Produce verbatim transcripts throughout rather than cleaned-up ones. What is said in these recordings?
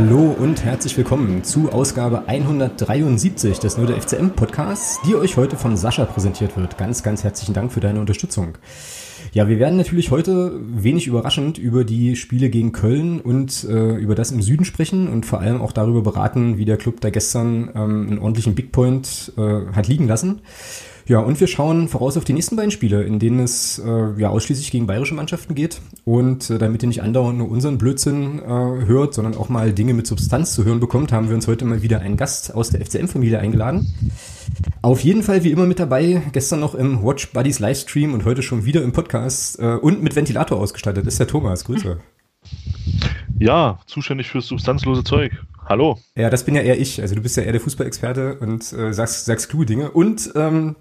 Hallo und herzlich willkommen zu Ausgabe hundertdreiundsiebzig des Nurder F C M-Podcasts, die euch heute von Sascha präsentiert wird. Ganz, ganz herzlichen Dank für deine Unterstützung. Ja, wir werden natürlich heute wenig überraschend über die Spiele gegen Köln und äh, über das im Süden sprechen und vor allem auch darüber beraten, wie der Club da gestern ähm, einen ordentlichen Big Point äh, hat liegen lassen. Ja, und wir schauen voraus auf die nächsten beiden Spiele, in denen es äh, ja ausschließlich gegen bayerische Mannschaften geht. Und äh, damit ihr nicht andauernd nur unseren Blödsinn äh, hört, sondern auch mal Dinge mit Substanz zu hören bekommt, haben wir uns heute mal wieder einen Gast aus der F C M-Familie eingeladen. Auf jeden Fall wie immer mit dabei, gestern noch im Watch Buddies Livestream und heute schon wieder im Podcast äh, und mit Ventilator ausgestattet, ist der Thomas. Grüße. Ja, zuständig fürs substanzlose Zeug. Hallo. Ja, das bin ja eher ich. Also du bist ja eher der Fußballexperte und äh, sagst, sagst kluge Dinge. Und ähm,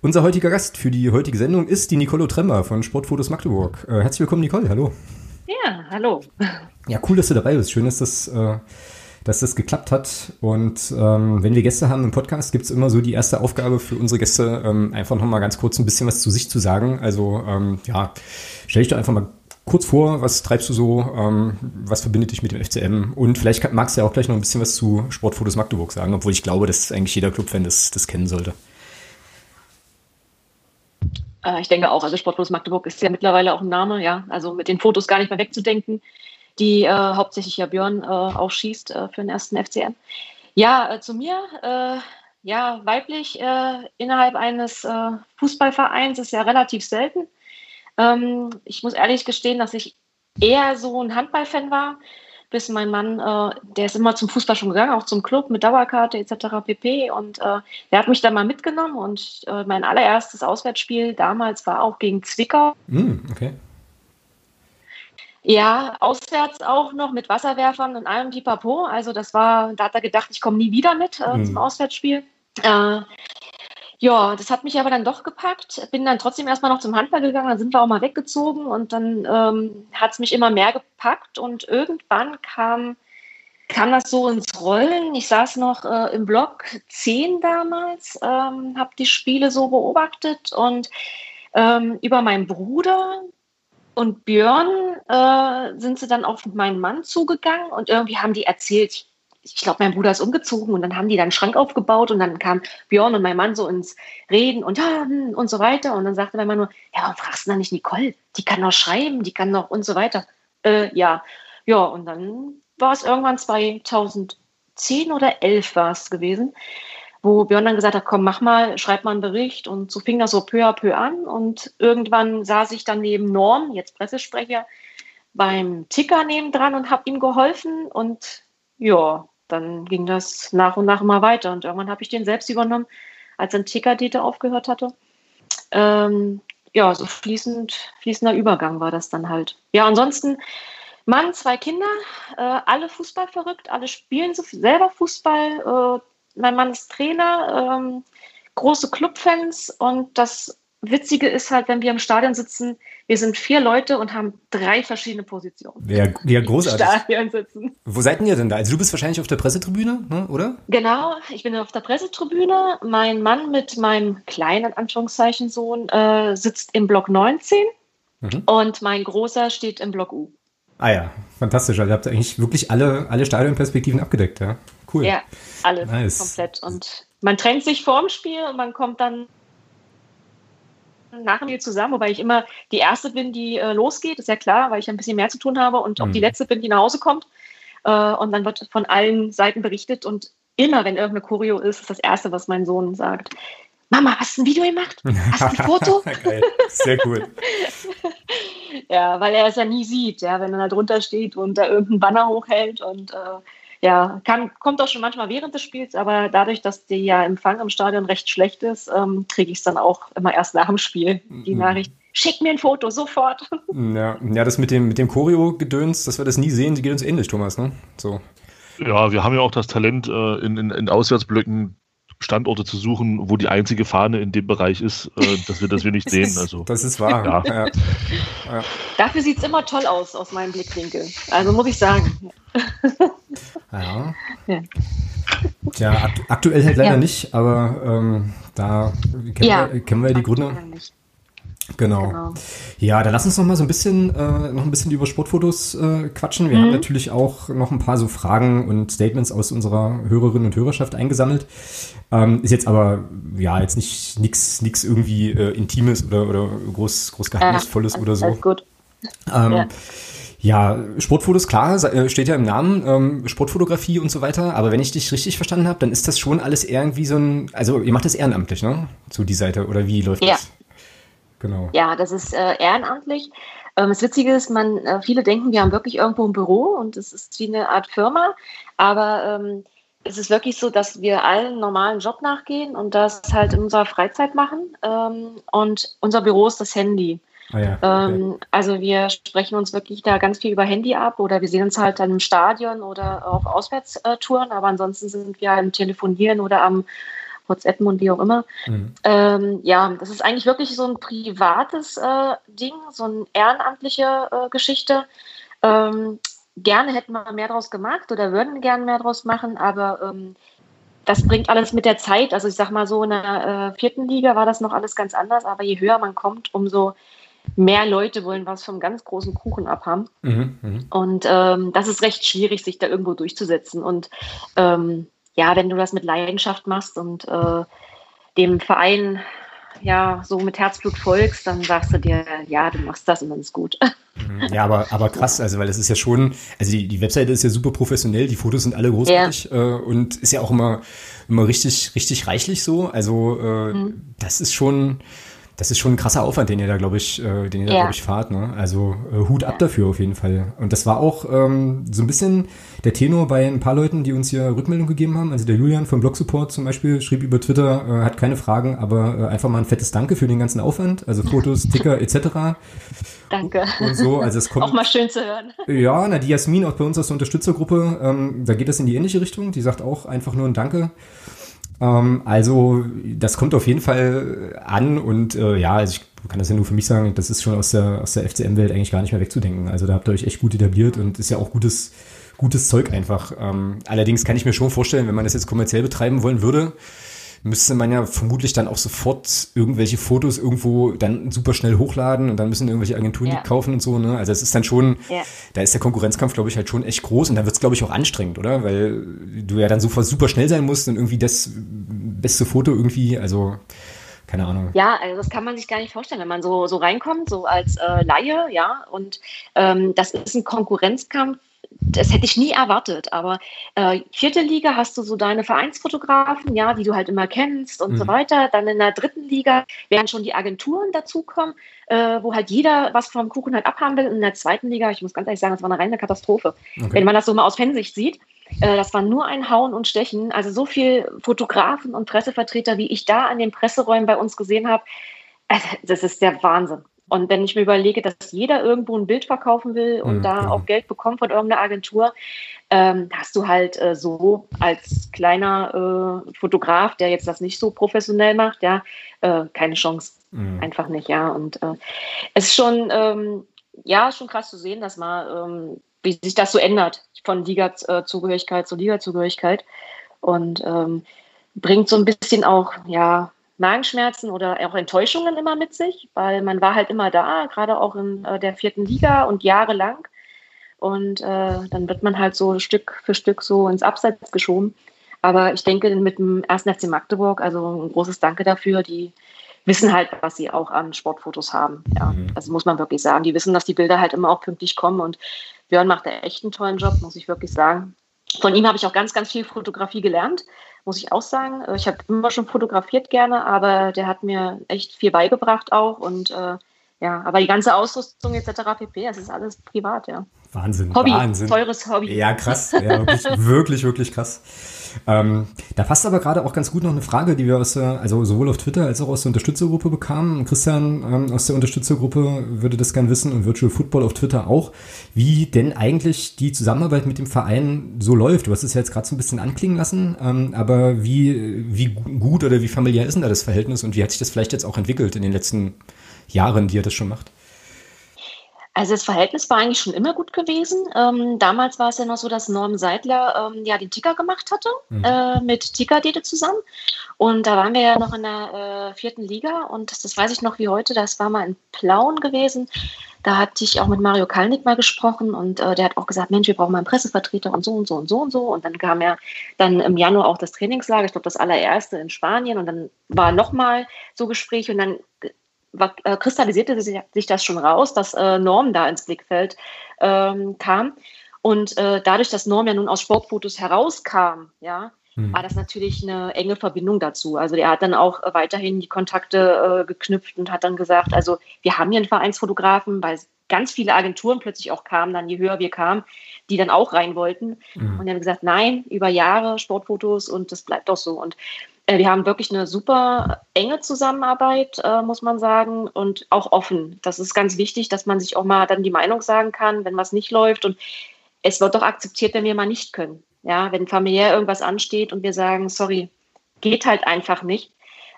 unser heutiger Gast für die heutige Sendung ist die Nicole Otremba von Sportfotos Magdeburg. Äh, herzlich willkommen, Nicole. Hallo. Ja, hallo. Ja, cool, dass du dabei bist. Schön, dass das, äh, dass das geklappt hat. Und ähm, wenn wir Gäste haben im Podcast, gibt es immer so die erste Aufgabe für unsere Gäste, ähm, einfach nochmal ganz kurz ein bisschen was zu sich zu sagen. Also ähm, ja, stell dich doch einfach mal kurz vor, was treibst du so, ähm, was verbindet dich mit dem F C M und vielleicht magst du ja auch gleich noch ein bisschen was zu Sportfotos Magdeburg sagen, obwohl ich glaube, dass eigentlich jeder Clubfan das, das kennen sollte. Äh, ich denke auch, also Sportfotos Magdeburg ist ja mittlerweile auch ein Name, ja, also mit den Fotos gar nicht mehr wegzudenken, die äh, hauptsächlich ja Björn äh, auch schießt äh, für den ersten F C M. Ja, äh, zu mir, äh, ja, weiblich äh, innerhalb eines äh, Fußballvereins ist ja relativ selten. Ich muss ehrlich gestehen, dass ich eher so ein Handballfan war, bis mein Mann, der ist immer zum Fußball schon gegangen, auch zum Club mit Dauerkarte et cetera pp. Und der hat mich dann mal mitgenommen und mein allererstes Auswärtsspiel damals war auch gegen Zwickau. Okay. Ja, auswärts auch noch mit Wasserwerfern und allem Pipapo. Also das war, da hat er gedacht, ich komme nie wieder mit mhm. zum Auswärtsspiel. Äh, Ja, das hat mich aber dann doch gepackt, bin dann trotzdem erstmal noch zum Handball gegangen, dann sind wir auch mal weggezogen und dann ähm, hat es mich immer mehr gepackt und irgendwann kam, kam das so ins Rollen. Ich saß noch äh, im Block zehn damals, ähm, habe die Spiele so beobachtet und ähm, über meinen Bruder und Björn äh, sind sie dann auf meinen Mann zugegangen und irgendwie haben die erzählt, ich glaube, mein Bruder ist umgezogen und dann haben die dann einen Schrank aufgebaut und dann kam Björn und mein Mann so ins Reden und, und so weiter. Und dann sagte mein Mann nur, ja, warum fragst du denn nicht Nicole? Die kann doch schreiben, die kann doch und so weiter. Äh, ja, ja, und dann war es irgendwann zweitausendzehn oder elf war es gewesen, wo Björn dann gesagt hat, komm, mach mal, schreib mal einen Bericht. Und so fing das so peu à peu an und irgendwann saß ich dann neben Norm, jetzt Pressesprecher, beim Ticker nebendran und habe ihm geholfen und ja, dann ging das nach und nach immer weiter und irgendwann habe ich den selbst übernommen, als ein Ticker-Dete aufgehört hatte. Ähm, ja, so fließend, fließender Übergang war das dann halt. Ja, ansonsten Mann, zwei Kinder, äh, alle Fußball verrückt, alle spielen so selber Fußball. Äh, mein Mann ist Trainer, ähm, große Clubfans und das Witzige ist halt, wenn wir im Stadion sitzen, wir sind vier Leute und haben drei verschiedene Positionen. Ja, ja, großartig. Im Stadion sitzen. Wo seid ihr denn da? Also du bist wahrscheinlich auf der Pressetribüne, ne, oder? Genau, ich bin auf der Pressetribüne. Mein Mann mit meinem kleinen, in Anführungszeichen, Sohn äh, sitzt im Block neunzehn mhm. und mein Großer steht im Block U. Ah ja, fantastisch. Also ihr habt eigentlich wirklich alle, alle Stadionperspektiven abgedeckt, ja? Cool. Ja, alle, nice. Komplett. Und man trennt sich vorm Spiel und man kommt dann nach mir zusammen, wobei ich immer die Erste bin, die äh, losgeht, ist ja klar, weil ich ein bisschen mehr zu tun habe und auch mhm. die Letzte bin, die nach Hause kommt äh, und dann wird von allen Seiten berichtet und immer, wenn irgendeine Choreo ist, ist das Erste, was mein Sohn sagt, Mama, hast du ein Video gemacht? Hast du ein Foto? Geil. Sehr cool. Ja, weil er es ja nie sieht, ja, wenn er da drunter steht und da irgendein Banner hochhält und äh, ja, kann, kommt auch schon manchmal während des Spiels, aber dadurch, dass der ja Empfang im Stadion recht schlecht ist, ähm, kriege ich es dann auch immer erst nach dem Spiel, die Nachricht, schick mir ein Foto, sofort. Ja, ja, das mit dem, mit dem Choreo-Gedöns, dass wir das nie sehen, die geht uns ähnlich, Thomas, ne? So. Ja, wir haben ja auch das Talent, äh, in, in, in Auswärtsblöcken Standorte zu suchen, wo die einzige Fahne in dem Bereich ist, äh, dass wir das wir nicht sehen. Also, das ist wahr. Ja. Ja. Ja. Dafür sieht es immer toll aus, aus meinem Blickwinkel. Also muss ich sagen. Ja. Ja. Tja, akt aktuell halt leider ja. nicht, aber ähm, da kennen, ja. wir, kennen wir ja die Gründe. Genau. genau. Ja, dann lass uns noch mal so ein bisschen, äh, noch ein bisschen über Sportfotos äh, quatschen. Wir mhm. haben natürlich auch noch ein paar so Fragen und Statements aus unserer Hörerinnen und Hörerschaft eingesammelt. Ähm, ist jetzt aber, ja, jetzt nicht nix, nix irgendwie äh, Intimes oder, oder groß, groß Geheimnisvolles ja, oder so. Alles gut. Ähm, ja. Ja, Sportfotos, klar, steht ja im Namen, Sportfotografie und so weiter. Aber wenn ich dich richtig verstanden habe, dann ist das schon alles eher irgendwie so ein, also ihr macht das ehrenamtlich, ne? So die Seite, oder wie läuft ja. das? Genau. Ja, das ist äh, ehrenamtlich. Ähm, das Witzige ist, man, äh, viele denken, wir haben wirklich irgendwo ein Büro und es ist wie eine Art Firma. Aber ähm, es ist wirklich so, dass wir allen normalen Job nachgehen und das halt in unserer Freizeit machen. Ähm, und unser Büro ist das Handy. Ah ja, okay. ähm, also wir sprechen uns wirklich da ganz viel über Handy ab oder wir sehen uns halt dann im Stadion oder auf Auswärtstouren, aber ansonsten sind wir am Telefonieren oder am WhatsAppen und wie auch immer. Mhm. Ähm, ja, das ist eigentlich wirklich so ein privates äh, Ding, so eine ehrenamtliche äh, Geschichte. Ähm, gerne hätten wir mehr draus gemacht oder würden gerne mehr draus machen, aber ähm, das bringt alles mit der Zeit. Also ich sag mal so, in der äh, vierten Liga war das noch alles ganz anders, aber je höher man kommt, umso mehr Leute wollen was vom ganz großen Kuchen abhaben. Mhm, mh. Und ähm, das ist recht schwierig, sich da irgendwo durchzusetzen. Und ähm, ja, wenn du das mit Leidenschaft machst und äh, dem Verein ja so mit Herzblut folgst, dann sagst du dir, ja, du machst das und dann ist gut. Ja, aber, aber krass, also weil das ist ja schon, also die, die Webseite ist ja super professionell, die Fotos sind alle großartig ja. äh, und ist ja auch immer, immer richtig, richtig reichlich so. Also äh, mhm. das ist schon... Das ist schon ein krasser Aufwand, den ihr da, glaube ich, äh, den ihr da, ja. glaube ich, fahrt, ne? Also äh, Hut ab dafür auf jeden Fall. Und das war auch ähm, so ein bisschen der Tenor bei ein paar Leuten, die uns hier Rückmeldung gegeben haben. Also der Julian vom Blog Support zum Beispiel schrieb über Twitter, äh, hat keine Fragen, aber äh, einfach mal ein fettes Danke für den ganzen Aufwand. Also Fotos, Ticker et cetera. Danke. Und so, also es kommt auch mal schön zu hören. Ja, na die Jasmin auch bei uns aus der Unterstützergruppe, ähm, da geht das in die ähnliche Richtung. Die sagt auch einfach nur ein Danke. Also das kommt auf jeden Fall an und äh, ja, also ich kann das ja nur für mich sagen, das ist schon aus der, aus der F C M-Welt eigentlich gar nicht mehr wegzudenken. Also da habt ihr euch echt gut etabliert und ist ja auch gutes, gutes Zeug einfach. Ähm, allerdings kann ich mir schon vorstellen, wenn man das jetzt kommerziell betreiben wollen würde, müsste man ja vermutlich dann auch sofort irgendwelche Fotos irgendwo dann super schnell hochladen und dann müssen irgendwelche Agenturen ja. die kaufen und so, ne? Also es ist dann schon, ja. da ist der Konkurrenzkampf, glaube ich, halt schon echt groß und dann wird es, glaube ich, auch anstrengend, oder? Weil du ja dann sofort super schnell sein musst und irgendwie das beste Foto irgendwie, also keine Ahnung. Ja, also das kann man sich gar nicht vorstellen, wenn man so, so reinkommt, so als äh, Laie, ja, und ähm, das ist ein Konkurrenzkampf. Das hätte ich nie erwartet, aber äh, vierte Liga hast du so deine Vereinsfotografen, ja, die du halt immer kennst und mhm. so weiter. Dann in der dritten Liga werden schon die Agenturen dazukommen, äh, wo halt jeder was vom Kuchen halt abhaben will. Und in der zweiten Liga, ich muss ganz ehrlich sagen, das war eine reine Katastrophe. Okay. Wenn man das so mal aus Fansicht sieht, äh, das war nur ein Hauen und Stechen. Also so viel Fotografen und Pressevertreter, wie ich da an den Presseräumen bei uns gesehen habe, also das ist der Wahnsinn. Und wenn ich mir überlege, dass jeder irgendwo ein Bild verkaufen will und mhm, da genau. auch Geld bekommt von irgendeiner Agentur, ähm, hast du halt äh, so als kleiner äh, Fotograf, der jetzt das nicht so professionell macht, ja, äh, keine Chance. Mhm. Einfach nicht, ja. Und äh, es ist schon, ähm, ja, schon krass zu sehen, dass mal, ähm, wie sich das so ändert, von Liga-Zugehörigkeit zu Liga-Zugehörigkeit. Und ähm, bringt so ein bisschen auch, ja, Magenschmerzen oder auch Enttäuschungen immer mit sich, weil man war halt immer da, gerade auch in äh, der vierten Liga und jahrelang. Und äh, dann wird man halt so Stück für Stück so ins Abseits geschoben. Aber ich denke, mit dem ersten F C Magdeburg, also ein großes Danke dafür, die wissen halt, was sie auch an Sportfotos haben. Ja, mhm. Das muss man wirklich sagen. Die wissen, dass die Bilder halt immer auch pünktlich kommen und Björn macht da echt einen tollen Job, muss ich wirklich sagen. Von ihm habe ich auch ganz, ganz viel Fotografie gelernt, muss ich auch sagen. Ich habe immer schon fotografiert gerne, aber der hat mir echt viel beigebracht auch. Und äh, ja, aber die ganze Ausrüstung et cetera pp, das ist alles privat, ja. Wahnsinn, Hobby, Wahnsinn. Teures Hobby. Ja, krass. Ja, wirklich, wirklich, wirklich krass. Ähm, da passt aber gerade auch ganz gut noch eine Frage, die wir aus der, also sowohl auf Twitter als auch aus der Unterstützergruppe bekamen. Christian ähm, aus der Unterstützergruppe würde das gern wissen und Virtual Football auf Twitter auch, wie denn eigentlich die Zusammenarbeit mit dem Verein so läuft. Du hast es ja jetzt gerade so ein bisschen anklingen lassen, ähm, aber wie, wie gut oder wie familiär ist denn da das Verhältnis und wie hat sich das vielleicht jetzt auch entwickelt in den letzten Jahren, die ihr das schon macht? Also das Verhältnis war eigentlich schon immer gut gewesen. Ähm, damals war es ja noch so, dass Norman Seidler ähm, ja den Ticker gemacht hatte, mhm. äh, mit Ticker-Dede zusammen. Und da waren wir ja noch in der äh, vierten Liga und das, das weiß ich noch wie heute, das war mal in Plauen gewesen. Da hatte ich auch mit Mario Kalnick mal gesprochen und äh, der hat auch gesagt, Mensch, wir brauchen mal einen Pressevertreter und so und so und so und so. Und dann kam ja dann im Januar auch das Trainingslager, ich glaube das allererste in Spanien und dann war nochmal so Gespräch und dann War, äh, kristallisierte sich, sich das schon raus, dass äh, Norm da ins Blickfeld ähm, kam. Und äh, dadurch, dass Norm ja nun aus Sportfotos herauskam, ja, hm. war das natürlich eine enge Verbindung dazu. Also er hat dann auch weiterhin die Kontakte äh, geknüpft und hat dann gesagt, also wir haben hier einen Vereinsfotografen, weil ganz viele Agenturen plötzlich auch kamen, dann je höher wir kamen, die dann auch rein wollten. Hm. Und er hat gesagt, nein, über Jahre Sportfotos und das bleibt doch so. Und wir haben wirklich eine super enge Zusammenarbeit, äh, muss man sagen, und auch offen. Das ist ganz wichtig, dass man sich auch mal dann die Meinung sagen kann, wenn was nicht läuft. Und es wird doch akzeptiert, wenn wir mal nicht können. Ja, wenn familiär irgendwas ansteht und wir sagen, sorry, geht halt einfach nicht,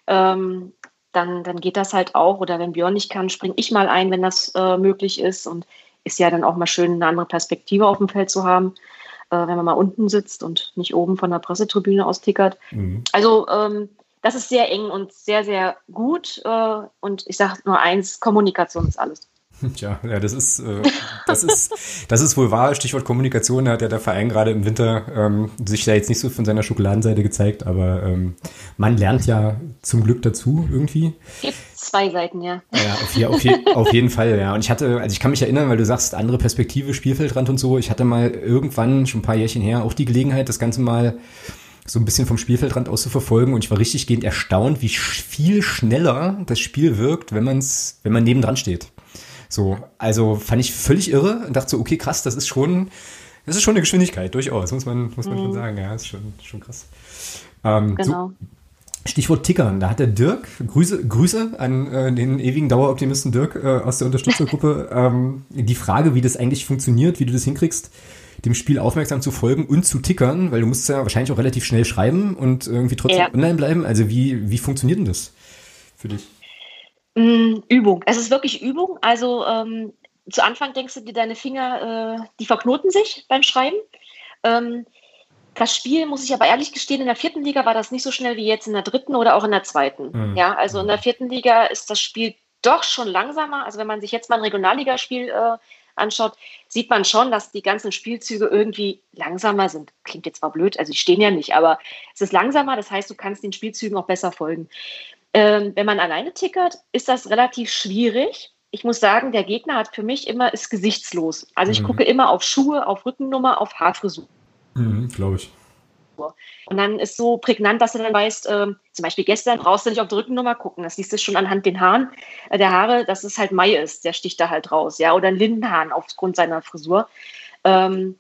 ähm, dann, dann geht das halt auch. Oder wenn Björn nicht kann, springe ich mal ein, wenn das äh, möglich ist. Und ist ja dann auch mal schön, eine andere Perspektive auf dem Feld zu haben, wenn man mal unten sitzt und nicht oben von der Pressetribüne aus tickert. Mhm. Also ähm, das ist sehr eng und sehr, sehr gut. Äh, und ich sage nur eins, Kommunikation ist alles. Tja, ja, das ist, äh, das ist, das ist wohl wahr. Stichwort Kommunikation, da hat ja der Verein gerade im Winter ähm, sich da jetzt nicht so von seiner Schokoladenseite gezeigt, aber ähm, man lernt ja zum Glück dazu irgendwie. Gibt zwei Seiten, ja. Ja, auf, je, auf, je, auf jeden Fall, ja. Und ich hatte, also ich kann mich erinnern, weil du sagst, andere Perspektive, Spielfeldrand und so, ich hatte mal irgendwann, schon ein paar Jährchen her, auch die Gelegenheit, das Ganze mal so ein bisschen vom Spielfeldrand aus zu verfolgen und ich war richtig gehend erstaunt, wie viel schneller das Spiel wirkt, wenn man's, wenn man nebendran steht. So, also fand ich völlig irre und dachte so, okay, krass, das ist schon, das ist schon eine Geschwindigkeit, durchaus, muss man, muss man mhm. schon sagen, ja, ist schon, schon krass. Ähm, genau. So, Stichwort Tickern, da hat der Dirk, Grüße, Grüße an äh, den ewigen Daueroptimisten Dirk äh, aus der Unterstützergruppe, ähm, die Frage, wie das eigentlich funktioniert, wie du das hinkriegst, dem Spiel aufmerksam zu folgen und zu tickern, weil du musst ja wahrscheinlich auch relativ schnell schreiben und irgendwie trotzdem ja. online bleiben, also wie, wie funktioniert denn das für dich? Übung. Es ist wirklich Übung. Also ähm, zu Anfang denkst du dir, deine Finger, äh, die verknoten sich beim Schreiben. Ähm, das Spiel, muss ich aber ehrlich gestehen, in der vierten Liga war das nicht so schnell wie jetzt in der dritten oder auch in der zweiten. Mhm. Ja, also in der vierten Liga ist das Spiel doch schon langsamer. Also wenn man sich jetzt mal ein Regionalligaspiel äh, anschaut, sieht man schon, dass die ganzen Spielzüge irgendwie langsamer sind. Klingt jetzt zwar blöd, also die stehen ja nicht, aber es ist langsamer. Das heißt, du kannst den Spielzügen auch besser folgen. Wenn man alleine tickert, ist das relativ schwierig. Ich muss sagen, der Gegner hat für mich immer, ist gesichtslos. Also ich mhm. gucke immer auf Schuhe, auf Rückennummer, auf Haarfrisur. Mhm, glaube ich. Und dann ist so prägnant, dass du dann weißt, äh, zum Beispiel gestern brauchst du nicht auf die Rückennummer gucken. Das siehst du schon anhand den Haaren, äh, der Haare, dass es halt Mai ist. Der sticht da halt raus. Ja? Oder ein Lindenhahn aufgrund seiner Frisur. Ähm,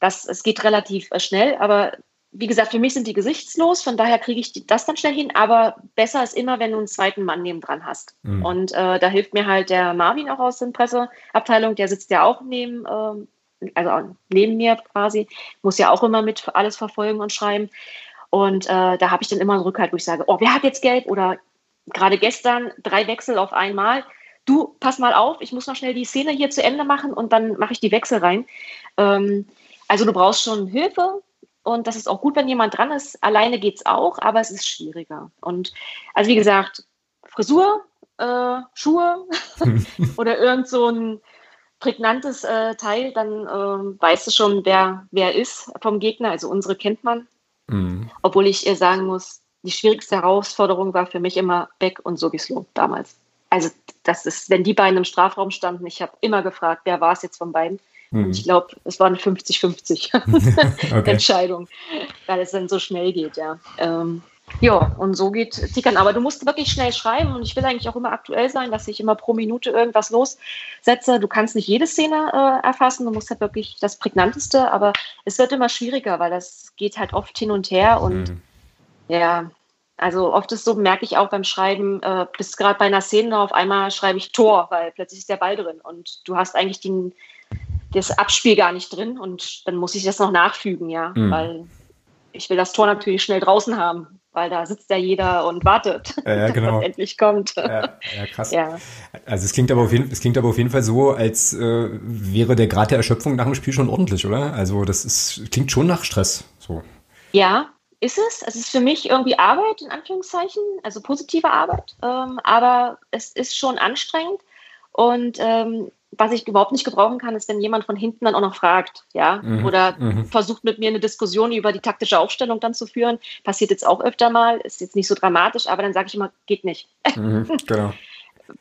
das, es geht relativ äh, schnell, aber wie gesagt, für mich sind die gesichtslos, von daher kriege ich das dann schnell hin, aber besser ist immer, wenn du einen zweiten Mann nebendran hast. Mhm. Und äh, da hilft mir halt der Marvin auch aus der Presseabteilung, der sitzt ja auch neben, äh, also neben mir quasi, muss ja auch immer mit alles verfolgen und schreiben. Und äh, da habe ich dann immer einen Rückhalt, wo ich sage, oh, wer hat jetzt gelb? Oder gerade gestern drei Wechsel auf einmal. Du, pass mal auf, ich muss noch schnell die Szene hier zu Ende machen und dann mache ich die Wechsel rein. Ähm, also du brauchst schon Hilfe. Und das ist auch gut, wenn jemand dran ist. Alleine geht es auch, aber es ist schwieriger. Und also wie gesagt, Frisur, äh, Schuhe oder irgend so ein prägnantes äh, Teil, dann äh, weißt du schon, wer, wer ist vom Gegner. Also unsere kennt man. Mhm. Obwohl ich äh, sagen muss, die schwierigste Herausforderung war für mich immer Beck und Sogislo damals. Also das ist, wenn die beiden im Strafraum standen, ich habe immer gefragt, wer war es jetzt von beiden? Und ich glaube, es waren fünfzig fünfzig okay. Entscheidung, weil es dann so schnell geht, ja. Ähm, ja, und so geht Tickern. Aber du musst wirklich schnell schreiben und ich will eigentlich auch immer aktuell sein, dass ich immer pro Minute irgendwas lossetze. Du kannst nicht jede Szene äh, erfassen, du musst halt wirklich das Prägnanteste, aber es wird immer schwieriger, weil das geht halt oft hin und her und mhm. ja, also oft ist so, merke ich auch beim Schreiben, äh, bis gerade bei einer Szene auf einmal schreibe ich Tor, weil plötzlich ist der Ball drin und du hast eigentlich den das Abspiel gar nicht drin und dann muss ich das noch nachfügen, ja, mhm. weil ich will das Tor natürlich schnell draußen haben. weil da sitzt ja jeder und wartet, ja, ja, dass genau. das endlich kommt. Ja, ja krass. Ja. Also es klingt, aber auf jeden, es klingt aber auf jeden Fall so, als äh, wäre der Grad der Erschöpfung nach dem Spiel schon ordentlich, oder? Also das ist, klingt schon nach Stress. So. Ja, ist es. Es ist für mich irgendwie Arbeit, in Anführungszeichen, also positive Arbeit, ähm, aber es ist schon anstrengend. Und ähm, was ich überhaupt nicht gebrauchen kann, ist, wenn jemand von hinten dann auch noch fragt, ja, mhm, oder mhm. versucht mit mir eine Diskussion über die taktische Aufstellung dann zu führen. Passiert jetzt auch öfter mal, ist jetzt nicht so dramatisch, aber dann sage ich immer, geht nicht. Mhm, genau.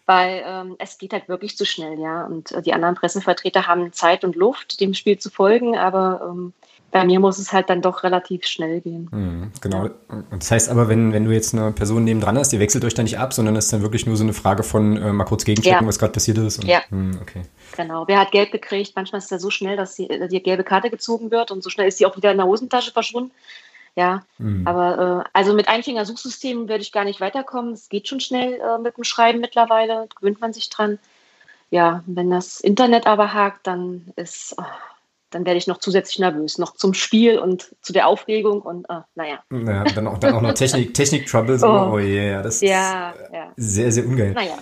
Weil ähm, es geht halt wirklich zu schnell, ja. Und äh, die anderen Pressevertreter haben Zeit und Luft, dem Spiel zu folgen, aber ähm, bei mir muss es halt dann doch relativ schnell gehen. Mhm, genau. Ja. Das heißt aber, wenn, wenn du jetzt eine Person nebendran hast, die wechselt euch dann nicht ab, sondern das ist dann wirklich nur so eine Frage von äh, mal kurz gegenchecken, ja. was gerade passiert ist. Und, ja. Mh, okay. Genau. Wer hat Gelb gekriegt? Manchmal ist es ja so schnell, dass die, die gelbe Karte gezogen wird und so schnell ist sie auch wieder in der Hosentasche verschwunden. Ja, mhm. aber äh, also mit Einfinger-Suchsystemen würde ich gar nicht weiterkommen. Es geht schon schnell äh, mit dem Schreiben mittlerweile, gewöhnt man sich dran. Ja, wenn das Internet aber hakt, dann ist... Oh. Dann werde ich noch zusätzlich nervös, noch zum Spiel und zu der Aufregung und ah, naja. Ja, dann, auch, dann auch noch Technik, Technik-Troubles. Oh, oh yeah, das ja, ist ja. sehr, sehr ungeil. Naja.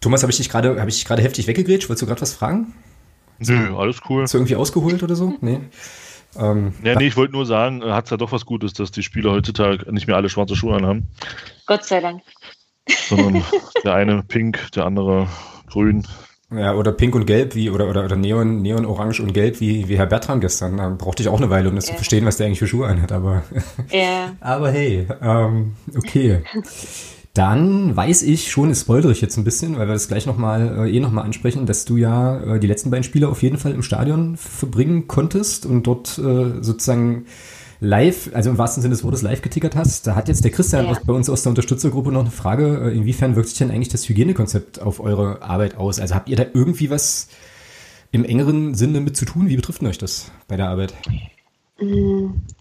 Thomas, habe ich dich gerade hab heftig weggegrätscht? Wolltest du gerade was fragen? Nö, alles cool. Hast du irgendwie ausgeholt oder so? Nee. Ähm, ja, nee, ich wollte nur sagen, hat es ja doch was Gutes, dass die Spieler heutzutage nicht mehr alle schwarze Schuhe anhaben. Gott sei Dank. Sondern der eine pink, der andere grün. Ja, oder pink und gelb, wie oder, oder, oder neon, neon, orange und gelb, wie, wie Herr Bertram gestern. Da brauchte ich auch eine Weile, um das yeah. zu verstehen, was der eigentlich für Schuhe anhat. Aber, yeah. aber hey, ähm, okay. Dann weiß ich schon, es spoilere ich jetzt ein bisschen, weil wir das gleich nochmal äh, eh nochmal ansprechen, dass du ja äh, die letzten beiden Spiele auf jeden Fall im Stadion verbringen konntest und dort äh, sozusagen live, also im wahrsten Sinne des Wortes live getickert hast. Da hat jetzt der Christian ja. aus, bei uns aus der Unterstützergruppe noch eine Frage, inwiefern wirkt sich denn eigentlich das Hygienekonzept auf eure Arbeit aus? Also habt ihr da irgendwie was im engeren Sinne mit zu tun? Wie betrifft euch das bei der Arbeit?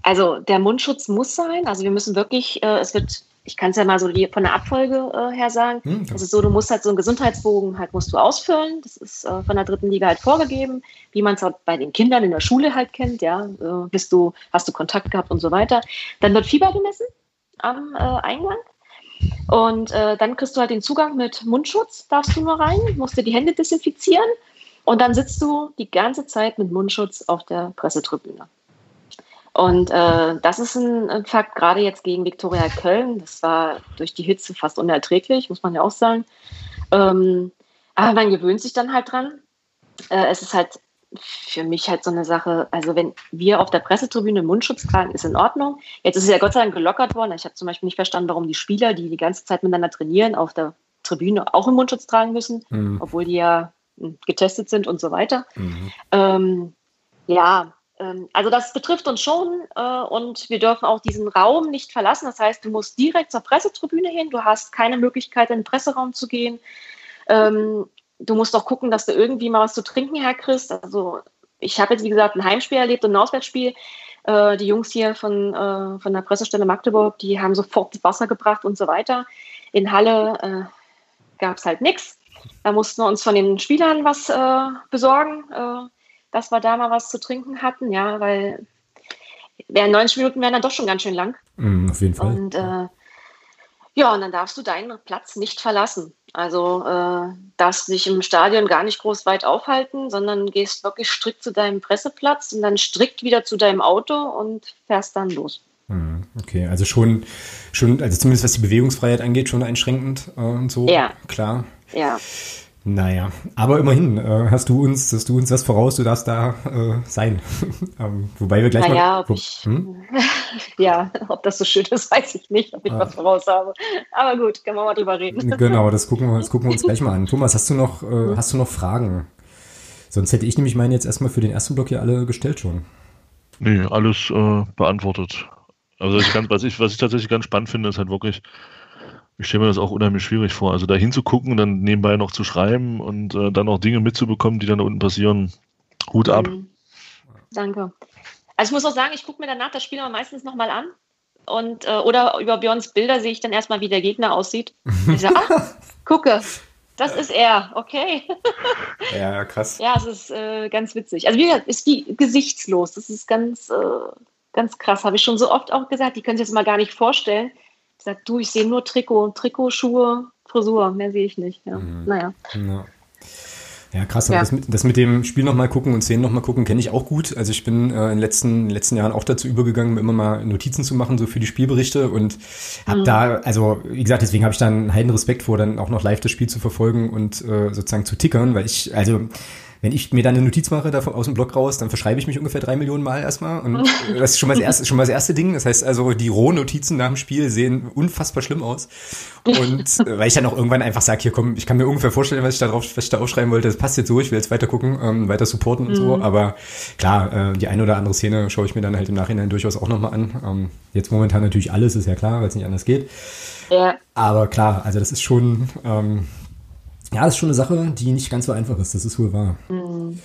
Also der Mundschutz muss sein. Also wir müssen wirklich, äh, es wird, ich kann es ja mal so von der Abfolge äh, her sagen, hm, es ist so, du musst halt so einen Gesundheitsbogen halt musst du ausfüllen. Das ist äh, von der dritten Liga halt vorgegeben, wie man es halt bei den Kindern in der Schule halt kennt, ja, äh, bist du, hast du Kontakt gehabt und so weiter. Dann wird Fieber gemessen am äh, Eingang und äh, dann kriegst du halt den Zugang mit Mundschutz, darfst du nur rein, musst dir die Hände desinfizieren und dann sitzt du die ganze Zeit mit Mundschutz auf der Pressetribüne. Und äh, das ist ein Fakt, gerade jetzt gegen Viktoria Köln. Das war durch die Hitze fast unerträglich, muss man ja auch sagen. Ähm, aber man gewöhnt sich dann halt dran. Äh, es ist halt für mich halt so eine Sache, also wenn wir auf der Pressetribüne Mundschutz tragen, ist in Ordnung. Jetzt ist es ja Gott sei Dank gelockert worden. Ich habe zum Beispiel nicht verstanden, warum die Spieler, die die ganze Zeit miteinander trainieren, auf der Tribüne auch einen Mundschutz tragen müssen, mhm. obwohl die ja getestet sind und so weiter. Mhm. Ähm, ja, Also das betrifft uns schon äh, und wir dürfen auch diesen Raum nicht verlassen. Das heißt, du musst direkt zur Pressetribüne hin, du hast keine Möglichkeit, in den Presseraum zu gehen. Ähm, du musst auch gucken, dass du irgendwie mal was zu trinken herkriegst. Also ich habe jetzt, wie gesagt, ein Heimspiel erlebt und ein Auswärtsspiel. Äh, die Jungs hier von, äh, von der Pressestelle Magdeburg, die haben sofort Wasser gebracht und so weiter. In Halle äh, gab es halt nichts. Da mussten wir uns von den Spielern was äh, besorgen, äh, dass wir da mal was zu trinken hatten, ja, weil neunzig Minuten wären dann doch schon ganz schön lang. Mm, auf jeden Fall. Und äh, ja, und dann darfst du deinen Platz nicht verlassen. Also äh, darfst dich im Stadion gar nicht groß weit aufhalten, sondern gehst wirklich strikt zu deinem Presseplatz und dann strikt wieder zu deinem Auto und fährst dann los. Mm, okay, also schon, schon, also zumindest was die Bewegungsfreiheit angeht, schon einschränkend äh, und so. Ja. Klar. Ja. Naja, aber immerhin äh, hast du uns, hast du uns das voraus, du darfst da äh, sein. ähm, wobei wir gleich naja, mal... Ob wo, ich, hm? ja, ob das so schön ist, weiß ich nicht, ob ich ah. was voraus habe. Aber gut, können wir mal drüber reden. Genau, das gucken wir, das gucken wir uns gleich mal an. Thomas, hast du noch, äh, hast du noch Fragen? Sonst hätte ich nämlich meine jetzt erstmal für den ersten Block hier alle gestellt schon. Nee, alles äh, beantwortet. Also ich kann, was, ich, was ich tatsächlich ganz spannend finde, ist halt wirklich... Ich stelle mir das auch unheimlich schwierig vor. Also da hinzugucken, dann nebenbei noch zu schreiben und äh, dann auch Dinge mitzubekommen, die dann da unten passieren. Hut ab. Mhm. Danke. Also ich muss auch sagen, ich gucke mir danach das Spiel aber meistens nochmal an. Und, äh, oder über Björns Bilder sehe ich dann erstmal, wie der Gegner aussieht. Ich sage, ah, gucke, das ist er. Okay. Ja, krass. Ja, es ist äh, ganz witzig. Also wie gesagt, ist die gesichtslos. Das ist ganz, äh, ganz krass. Habe ich schon so oft auch gesagt. Die können sich das mal gar nicht vorstellen, gesagt, du, ich sehe nur Trikot, Trikot, Schuhe, Frisur, mehr sehe ich nicht. Ja. Mhm. Naja. Ja. Ja, krass. Ja. Das, mit, das mit dem Spiel nochmal gucken und Szenen nochmal gucken, kenne ich auch gut. Also ich bin äh, in den letzten, letzten Jahren auch dazu übergegangen, mir immer mal Notizen zu machen, so für die Spielberichte und habe mhm. da, also wie gesagt, deswegen habe ich da einen heiden Respekt vor, dann auch noch live das Spiel zu verfolgen und äh, sozusagen zu tickern, weil ich, also wenn ich mir dann eine Notiz mache, da aus dem Blog raus, dann verschreibe ich mich ungefähr drei Millionen Mal erstmal. Und das ist schon mal das erste, schon mal das erste Ding. Das heißt also, die rohen Notizen nach dem Spiel sehen unfassbar schlimm aus. Und weil ich dann auch irgendwann einfach sage, hier komm, ich kann mir ungefähr vorstellen, was ich da drauf, was ich da aufschreiben wollte. Das passt jetzt so, ich will jetzt weiter gucken, ähm, weiter supporten und mhm. so. Aber klar, äh, die eine oder andere Szene schaue ich mir dann halt im Nachhinein durchaus auch nochmal an. Ähm, jetzt momentan natürlich alles, ist ja klar, weil es nicht anders geht. Ja. Aber klar, also das ist schon... Ähm, Ja, das ist schon eine Sache, die nicht ganz so einfach ist, das ist wohl wahr. Mhm.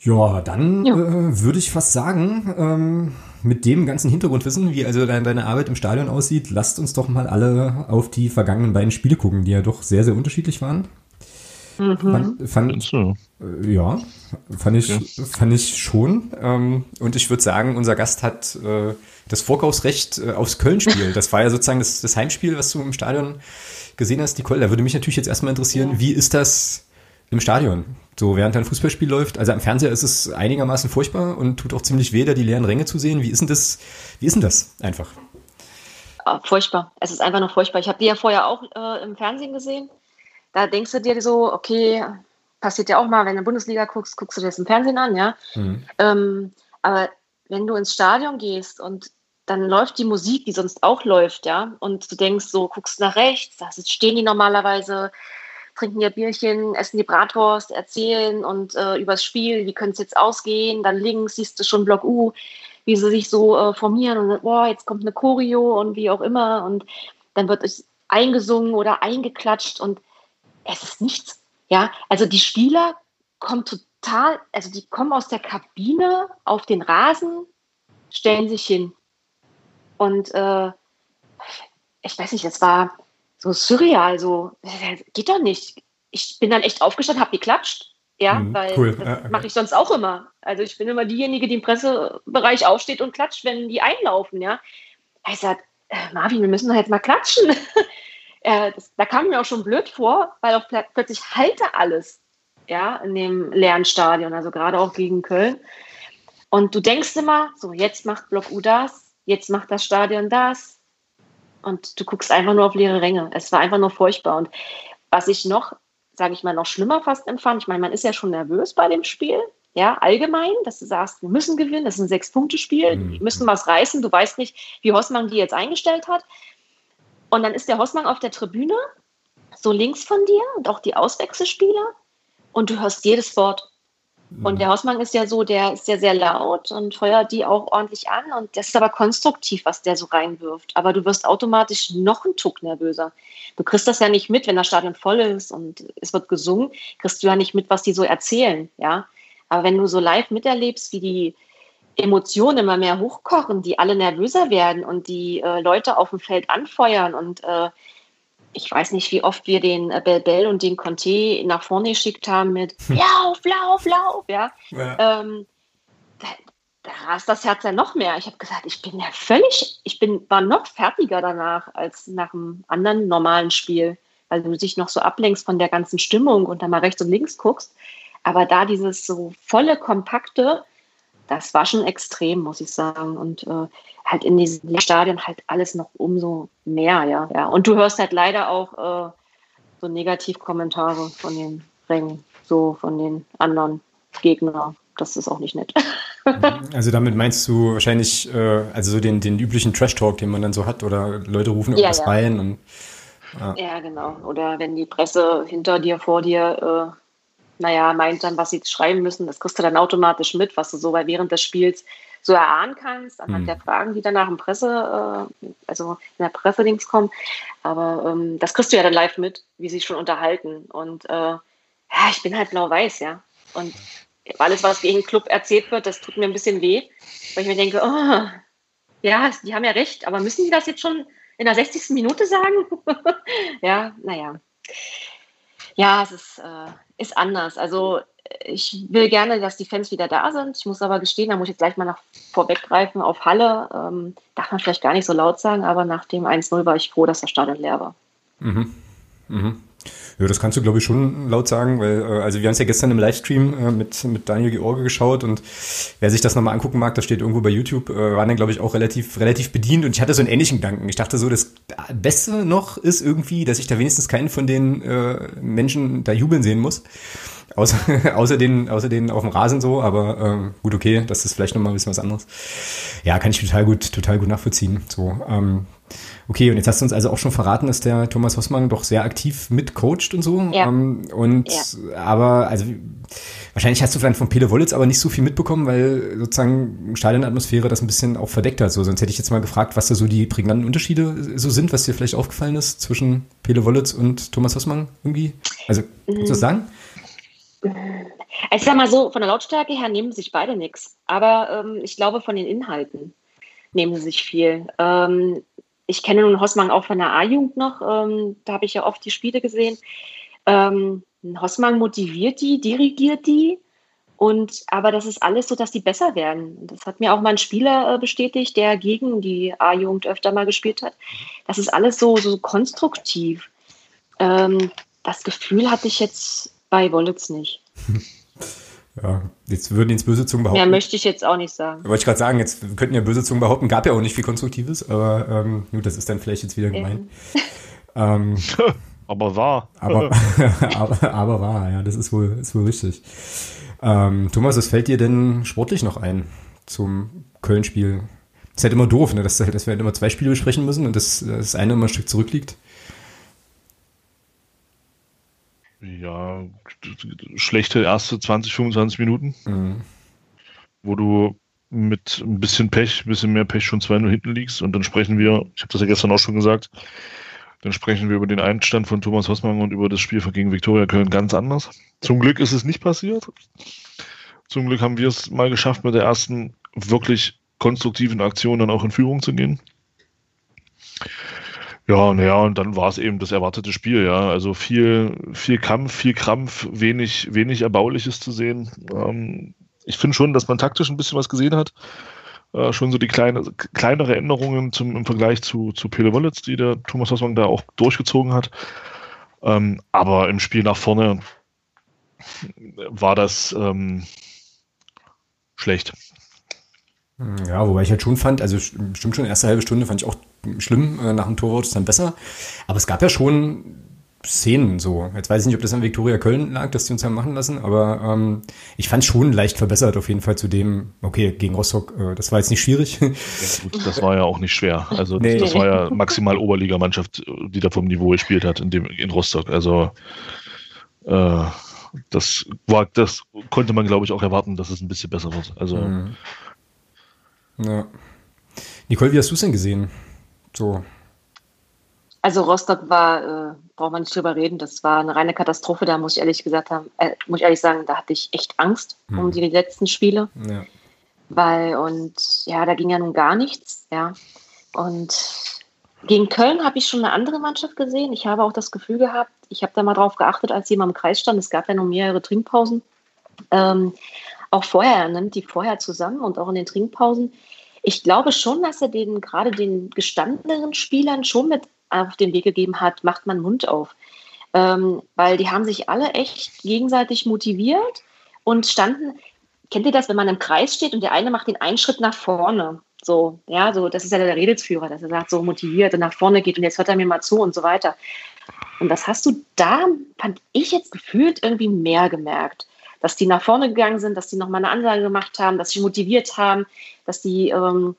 Ja, dann ja. Äh, würde ich fast sagen, ähm, mit dem ganzen Hintergrundwissen, wie also deine, deine Arbeit im Stadion aussieht, lasst uns doch mal alle auf die vergangenen beiden Spiele gucken, die ja doch sehr, sehr unterschiedlich waren. Mhm. Fand, fand, so. äh, ja, fand ich, ja. fand ich schon. Ähm, und ich würde sagen, unser Gast hat äh, das Vorkaufsrecht äh, aufs Köln-Spiel. Das war ja sozusagen das, das Heimspiel, was du im Stadion gesehen hast, Nicole. Da würde mich natürlich jetzt erstmal interessieren, ja. wie ist das im Stadion? So, während ein Fußballspiel läuft, also am Fernseher ist es einigermaßen furchtbar und tut auch ziemlich weh, da die leeren Ränge zu sehen. Wie ist denn das, wie ist denn das einfach? Oh, furchtbar. Es ist einfach nur furchtbar. Ich habe die ja vorher auch äh, im Fernsehen gesehen. Da denkst du dir so, okay, passiert ja auch mal, wenn du in der Bundesliga guckst, guckst du dir das im Fernsehen an, ja. Mhm. Ähm, aber wenn du ins Stadion gehst und dann läuft die Musik, die sonst auch läuft, ja, und du denkst so, guckst nach rechts, da stehen die normalerweise, trinken ihr Bierchen, essen die Bratwurst, erzählen und äh, übers Spiel, wie könnte es jetzt ausgehen, dann links siehst du schon Block U, wie sie sich so äh, formieren und boah, jetzt kommt eine Choreo und wie auch immer und dann wird es eingesungen oder eingeklatscht und es ist nichts, ja. Also die Spieler kommen total, also die kommen aus der Kabine auf den Rasen, stellen sich hin. Und äh, ich weiß nicht, das war so surreal, so geht doch nicht. Ich bin dann echt aufgestanden, habe geklatscht, ja, mhm, weil cool. das okay. mache ich sonst auch immer. Also ich bin immer diejenige, die im Pressebereich aufsteht und klatscht, wenn die einlaufen, ja. Ich sage, Marvin, wir müssen doch jetzt mal klatschen. Das, da kam mir auch schon blöd vor, weil auch plötzlich halte alles, ja, in dem leeren Stadion, also gerade auch gegen Köln. Und du denkst immer, so jetzt macht Block U das, jetzt macht das Stadion das und du guckst einfach nur auf leere Ränge. Es war einfach nur furchtbar. Und was ich noch, sage ich mal, noch schlimmer fast empfand, ich meine, man ist ja schon nervös bei dem Spiel, ja, allgemein, dass du sagst, wir müssen gewinnen, das ist ein Sechs-Punkte-Spiel, wir müssen was reißen, du weißt nicht, wie Hossmann die jetzt eingestellt hat. Und dann ist der Hossmann auf der Tribüne, so links von dir und auch die Auswechselspieler und du hörst jedes Wort. Mhm. Und der Hossmann ist ja so, der ist ja sehr laut und feuert die auch ordentlich an und das ist aber konstruktiv, was der so reinwirft. Aber du wirst automatisch noch einen Tuck nervöser. Du kriegst das ja nicht mit, wenn das Stadion voll ist und es wird gesungen, kriegst du ja nicht mit, was die so erzählen, ja. Aber wenn du so live miterlebst, wie die Emotionen immer mehr hochkochen, die alle nervöser werden und die äh, Leute auf dem Feld anfeuern und äh, ich weiß nicht, wie oft wir den äh, Bell Bell und den Conte nach vorne geschickt haben mit Lauf, Lauf, Lauf, ja, ja. Ähm, da, da rast das Herz ja noch mehr. Ich habe gesagt, ich bin ja völlig, ich bin war noch fertiger danach als nach einem anderen normalen Spiel, weil du dich noch so ablenkst von der ganzen Stimmung und dann mal rechts und links guckst, aber da dieses so volle, kompakte, das war schon extrem, muss ich sagen. Und äh, halt in diesen Stadien halt alles noch umso mehr, ja. ja. Und du hörst halt leider auch äh, so Negativkommentare von den Rängen, so von den anderen Gegnern. Das ist auch nicht nett. Also damit meinst du wahrscheinlich äh, also so den, den üblichen Trash-Talk, den man dann so hat, oder Leute rufen irgendwas ja, ja. rein. Und, ah. Ja, genau. Oder wenn die Presse hinter dir, vor dir... Äh, naja, meint dann, was sie schreiben müssen, das kriegst du dann automatisch mit, was du so während des Spiels so erahnen kannst, anhand mhm. der Fragen, die danach im Presse, äh, also in der Pressedings kommen. Aber ähm, das kriegst du ja dann live mit, wie sie schon unterhalten. Und äh, ja, ich bin halt blau-weiß, ja. Und alles, was gegen den Club erzählt wird, das tut mir ein bisschen weh, weil ich mir denke, oh, ja, die haben ja recht, aber müssen die das jetzt schon in der sechzigsten Minute sagen? Ja, naja. Ja, es ist, äh, ist anders. Also ich will gerne, dass die Fans wieder da sind. Ich muss aber gestehen, da muss ich jetzt gleich mal nach vorweggreifen auf Halle. Ähm, darf man vielleicht gar nicht so laut sagen, aber nach dem eins null war ich froh, dass das Stadion leer war. Mhm. Mhm. Ja, das kannst du, glaube ich, schon laut sagen, weil, also wir haben es ja gestern im Livestream mit, mit Daniel George geschaut, und wer sich das nochmal angucken mag, das steht irgendwo bei YouTube, waren dann, glaube ich, auch relativ, relativ bedient, und ich hatte so einen ähnlichen Gedanken. Ich dachte so, das Beste noch ist irgendwie, dass ich da wenigstens keinen von den äh, Menschen da jubeln sehen muss. Außer, außer, denen, außer denen auf dem Rasen so, aber ähm, gut, okay, das ist vielleicht nochmal ein bisschen was anderes. Ja, kann ich total gut, total gut nachvollziehen. So, ähm, okay, und jetzt hast du uns also auch schon verraten, dass der Thomas Hossmann doch sehr aktiv mitcoacht und so. Ja. Ähm, und ja. Aber, also wahrscheinlich hast du vielleicht von Pele Wollitz aber nicht so viel mitbekommen, weil sozusagen Stadionatmosphäre das ein bisschen auch verdeckt hat. So, sonst hätte ich jetzt mal gefragt, was da so die prägnanten Unterschiede so sind, was dir vielleicht aufgefallen ist zwischen Pele Wollitz und Thomas Hossmann irgendwie. Also, kannst du das sagen? Ich sag mal so, von der Lautstärke her nehmen sich beide nichts. Aber ähm, ich glaube, von den Inhalten nehmen sie sich viel. Ähm, ich kenne nun Hossmann auch von der A-Jugend noch. Ähm, da habe ich ja oft die Spiele gesehen. Ähm, Hossmann motiviert die, dirigiert die. Und, aber das ist alles so, dass die besser werden. Das hat mir auch mal ein Spieler äh, bestätigt, der gegen die A-Jugend öfter mal gespielt hat. Das ist alles so, so konstruktiv. Ähm, das Gefühl hatte ich jetzt bei Wollitz nicht. Ja, jetzt würden jetzt böse Zungen behaupten. Ja, möchte ich jetzt auch nicht sagen. Wollte ich gerade sagen, jetzt könnten ja böse Zungen behaupten, gab ja auch nicht viel Konstruktives, aber ähm, gut, das ist dann vielleicht jetzt wieder gemein. ähm, aber wahr. Aber, aber, aber wahr, ja, das ist wohl, ist wohl richtig. Ähm, Thomas, was fällt dir denn sportlich noch ein zum Köln-Spiel? Ist halt immer doof, ne? dass, dass wir halt immer zwei Spiele besprechen müssen und das, das eine immer ein Stück zurückliegt. Ja, schlechte erste zwanzig, fünfundzwanzig Minuten, mhm. wo du mit ein bisschen Pech, ein bisschen mehr Pech schon zwei null hinten liegst, und dann sprechen wir, ich habe das ja gestern auch schon gesagt, dann sprechen wir über den Einstand von Thomas Hossmann und über das Spiel gegen Viktoria Köln ganz anders. Zum Glück ist es nicht passiert. Zum Glück haben wir es mal geschafft, mit der ersten wirklich konstruktiven Aktion dann auch in Führung zu gehen. Ja, naja, und dann war es eben das erwartete Spiel, ja. Also viel, viel Kampf, viel Krampf, wenig, wenig Erbauliches zu sehen. Ähm, ich finde schon, dass man taktisch ein bisschen was gesehen hat. Äh, schon so die kleine, kleinere Änderungen zum, im Vergleich zu, zu Pele Wollitz, die der Thomas Hossmann da auch durchgezogen hat. Ähm, aber im Spiel nach vorne war das ähm, schlecht. Ja, wobei ich halt schon fand, also stimmt schon, erste halbe Stunde fand ich auch schlimm, nach dem Torwart ist dann besser, aber es gab ja schon Szenen so. Jetzt weiß ich nicht, ob das an Viktoria Köln lag, dass die uns haben machen lassen, aber ähm, ich fand es schon leicht verbessert auf jeden Fall zu dem, okay, gegen Rostock, äh, das war jetzt nicht schwierig. Ja, gut, das war ja auch nicht schwer, also nee. das, das war ja maximal Oberligamannschaft, die da vom Niveau gespielt hat in, dem, in Rostock, also äh, das war, das konnte man, glaube ich, auch erwarten, dass es ein bisschen besser wird, also mhm. Ja. Nicole, wie hast du es denn gesehen? So. Also Rostock war, äh, braucht man nicht drüber reden, das war eine reine Katastrophe, da muss ich ehrlich gesagt haben, äh, muss ich ehrlich sagen, da hatte ich echt Angst hm. um die letzten Spiele. Ja. Weil, und ja, da ging ja nun gar nichts, ja. Und gegen Köln habe ich schon eine andere Mannschaft gesehen. Ich habe auch das Gefühl gehabt, ich habe da mal drauf geachtet, als jemand im Kreis stand, es gab ja noch mehrere Trinkpausen. Ähm, auch vorher, er nimmt die vorher zusammen und auch in den Trinkpausen. Ich glaube schon, dass er den gerade den gestandeneren Spielern schon mit auf den Weg gegeben hat, macht man Mund auf. Ähm, weil die haben sich alle echt gegenseitig motiviert und standen, kennt ihr das, wenn man im Kreis steht und der eine macht den einen Schritt nach vorne? So, ja, so, das ist ja der Redelsführer, dass er sagt, so motiviert und nach vorne geht und jetzt hört er mir mal zu und so weiter. Und das hast du da, fand ich jetzt gefühlt, irgendwie mehr gemerkt. Dass die nach vorne gegangen sind, dass die nochmal eine Ansage gemacht haben, dass sie motiviert haben, dass die, ähm,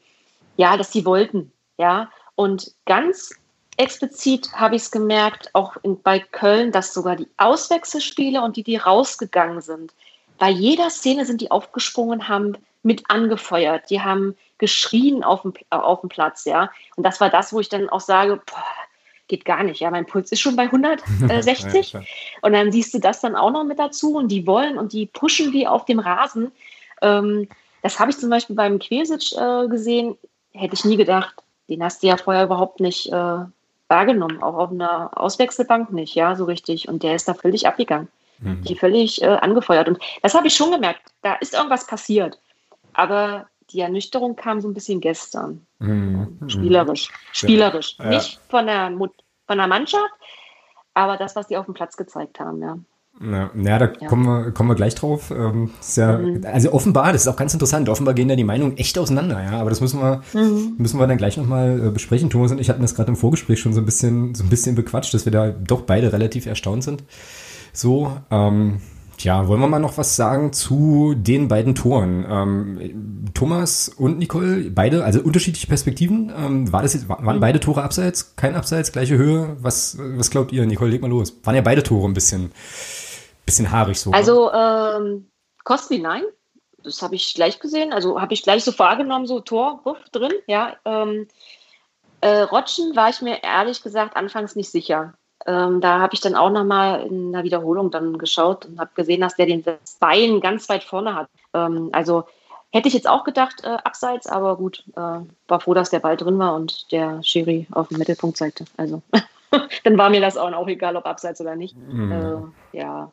ja, dass die wollten, ja. Und ganz explizit habe ich es gemerkt, auch in, bei Köln, dass sogar die Auswechselspieler und die, die rausgegangen sind, bei jeder Szene sind die aufgesprungen, haben mit angefeuert, die haben geschrien auf dem, auf dem Platz, ja. Und das war das, wo ich dann auch sage, boah, geht gar nicht, ja, mein Puls ist schon bei hundertsechzig ja, und dann siehst du das dann auch noch mit dazu und die wollen und die pushen die auf dem Rasen. Ähm, das habe ich zum Beispiel beim Kvesic äh, gesehen, hätte ich nie gedacht, den hast du ja vorher überhaupt nicht äh, wahrgenommen, auch auf einer Auswechselbank nicht, ja, so richtig, und der ist da völlig abgegangen. mhm. die völlig äh, angefeuert. Und das habe ich schon gemerkt, da ist irgendwas passiert. Aber die Ernüchterung kam so ein bisschen gestern. Mhm. Spielerisch. Spielerisch. Ja. Nicht von der, Mut- von der Mannschaft, aber das, was die auf dem Platz gezeigt haben, ja. Ja, ja, da ja. Kommen, wir, kommen wir gleich drauf. Ähm, ist ja, mhm. Also offenbar, das ist auch ganz interessant, offenbar gehen da die Meinungen echt auseinander, ja. Aber das müssen wir, mhm. müssen wir dann gleich nochmal äh, besprechen. Thomas und ich hatten das gerade im Vorgespräch schon so ein bisschen, so ein bisschen bequatscht, dass wir da doch beide relativ erstaunt sind. So, ähm, tja, wollen wir mal noch was sagen zu den beiden Toren? Ähm, Thomas und Nicole, beide, also unterschiedliche Perspektiven. Ähm, war das jetzt, waren mhm. beide Tore abseits, kein Abseits, gleiche Höhe? Was, was glaubt ihr? Nicole, leg mal los. Waren ja beide Tore ein bisschen. Bisschen haarig so. Also ähm, Kostli, nein. Das habe ich gleich gesehen. Also habe ich gleich so wahrgenommen, so Tor, Wuff, drin. Ja, ähm, äh, Rotschen war ich mir ehrlich gesagt anfangs nicht sicher. Ähm, da habe ich dann auch nochmal in einer Wiederholung dann geschaut und habe gesehen, dass der den Bein ganz weit vorne hat. Ähm, also hätte ich jetzt auch gedacht, äh, abseits, aber gut, äh, war froh, dass der Ball drin war und der Schiri auf den Mittelpunkt zeigte. Also dann war mir das auch, auch egal, ob abseits oder nicht. Mhm. Äh, ja.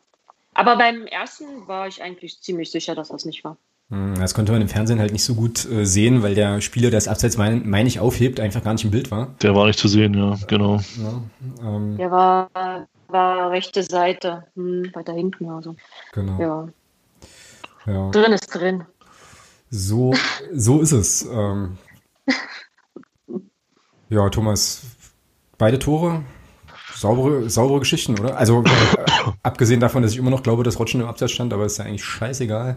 Aber beim ersten war ich eigentlich ziemlich sicher, dass das nicht war. Das konnte man im Fernsehen halt nicht so gut äh, sehen, weil der Spieler, der das Abseits, meine mein ich, aufhebt, einfach gar nicht im Bild war. Der war nicht zu sehen, ja, genau. Ja, ähm, der war, war rechte Seite, hm, weiter hinten oder so. Genau. Ja. Ja. Drin ist drin. So, so ist es. Ähm, ja, Thomas, beide Tore. Saubere, saubere Geschichten, oder? Also äh, abgesehen davon, dass ich immer noch glaube, dass Rotschen im Abseits stand, aber ist ja eigentlich scheißegal.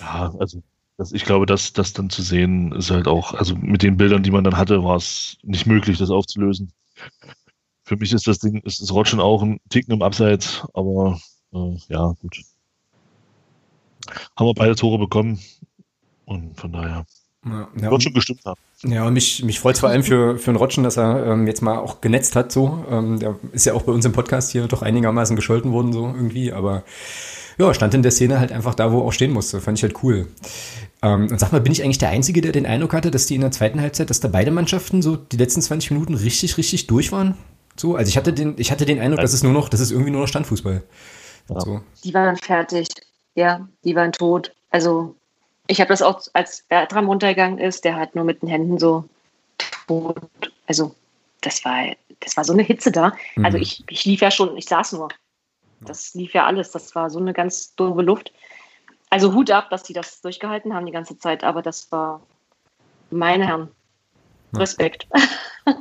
Ja, also das, ich glaube, dass das dann zu sehen ist halt auch, also mit den Bildern, die man dann hatte, war es nicht möglich, das aufzulösen. Für mich ist das Ding, ist das Rotschen auch ein Ticken im Abseits, aber äh, ja, gut. Haben wir beide Tore bekommen und von daher... Ja, ja, und, gestimmt haben. Ja, und mich, mich freut es vor allem für, für den Rotschen, dass er ähm, jetzt mal auch genetzt hat, so. Ähm, der ist ja auch bei uns im Podcast hier doch einigermaßen gescholten worden, so irgendwie, aber ja, stand in der Szene halt einfach da, wo er auch stehen musste. Fand ich halt cool. Ähm, und sag mal, bin ich eigentlich der Einzige, der den Eindruck hatte, dass die in der zweiten Halbzeit, dass da beide Mannschaften so die letzten zwanzig Minuten richtig, richtig durch waren? So, also ich hatte den, ich hatte den Eindruck, dass es nur noch, dass es irgendwie nur noch Standfußball. Ja. So. Die waren fertig. Ja, die waren tot. Also, ich habe das auch, als Bertram runtergegangen ist, der hat nur mit den Händen so tot. Also das war, das war so eine Hitze da. Mhm. Also ich, ich lief ja schon, ich saß nur. Das lief ja alles. Das war so eine ganz doofe Luft. Also Hut ab, dass die das durchgehalten haben die ganze Zeit. Aber das war, meine Herren, Respekt. Ja.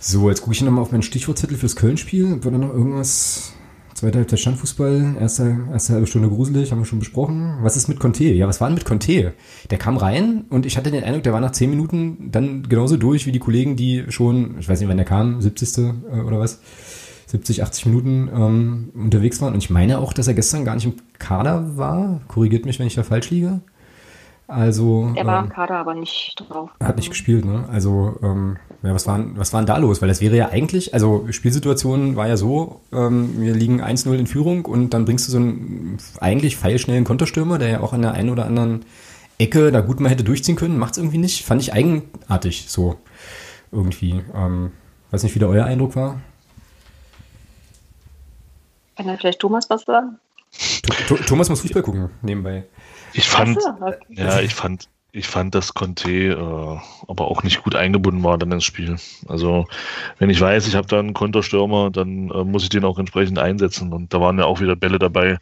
So, jetzt gucke ich nochmal auf meinen Stichwortzettel fürs Köln-Spiel. War da noch irgendwas... Zweite Halbzeit Standfußball, erste, erste halbe Stunde gruselig, haben wir schon besprochen. Was ist mit Conte? Ja, was war denn mit Conte? Der kam rein und ich hatte den Eindruck, der war nach zehn Minuten dann genauso durch wie die Kollegen, die schon, ich weiß nicht, wann der kam, siebzig oder was, siebzig, achtzig Minuten ähm, unterwegs waren. Und ich meine auch, dass er gestern gar nicht im Kader war. Korrigiert mich, wenn ich da falsch liege. Also, er war ähm, im Kader, aber nicht drauf. Er hat nicht gespielt, ne? Also, ähm, ja, was war was waren da los? Weil das wäre ja eigentlich, also Spielsituation war ja so, ähm, wir liegen eins null in Führung und dann bringst du so einen eigentlich pfeilschnellen Konterstürmer, der ja auch an der einen oder anderen Ecke da gut mal hätte durchziehen können, macht's irgendwie nicht. Fand ich eigenartig so irgendwie. Ähm, weiß nicht, wie der euer Eindruck war. Kann da vielleicht Thomas was sagen? Thomas muss Fußball gucken, nebenbei. Ich fand, ja, ich fand, ich fand, dass Conte äh, aber auch nicht gut eingebunden war dann ins Spiel. Also wenn ich weiß, ich habe da einen Konterstürmer, dann äh, muss ich den auch entsprechend einsetzen. Und da waren ja auch wieder Bälle dabei,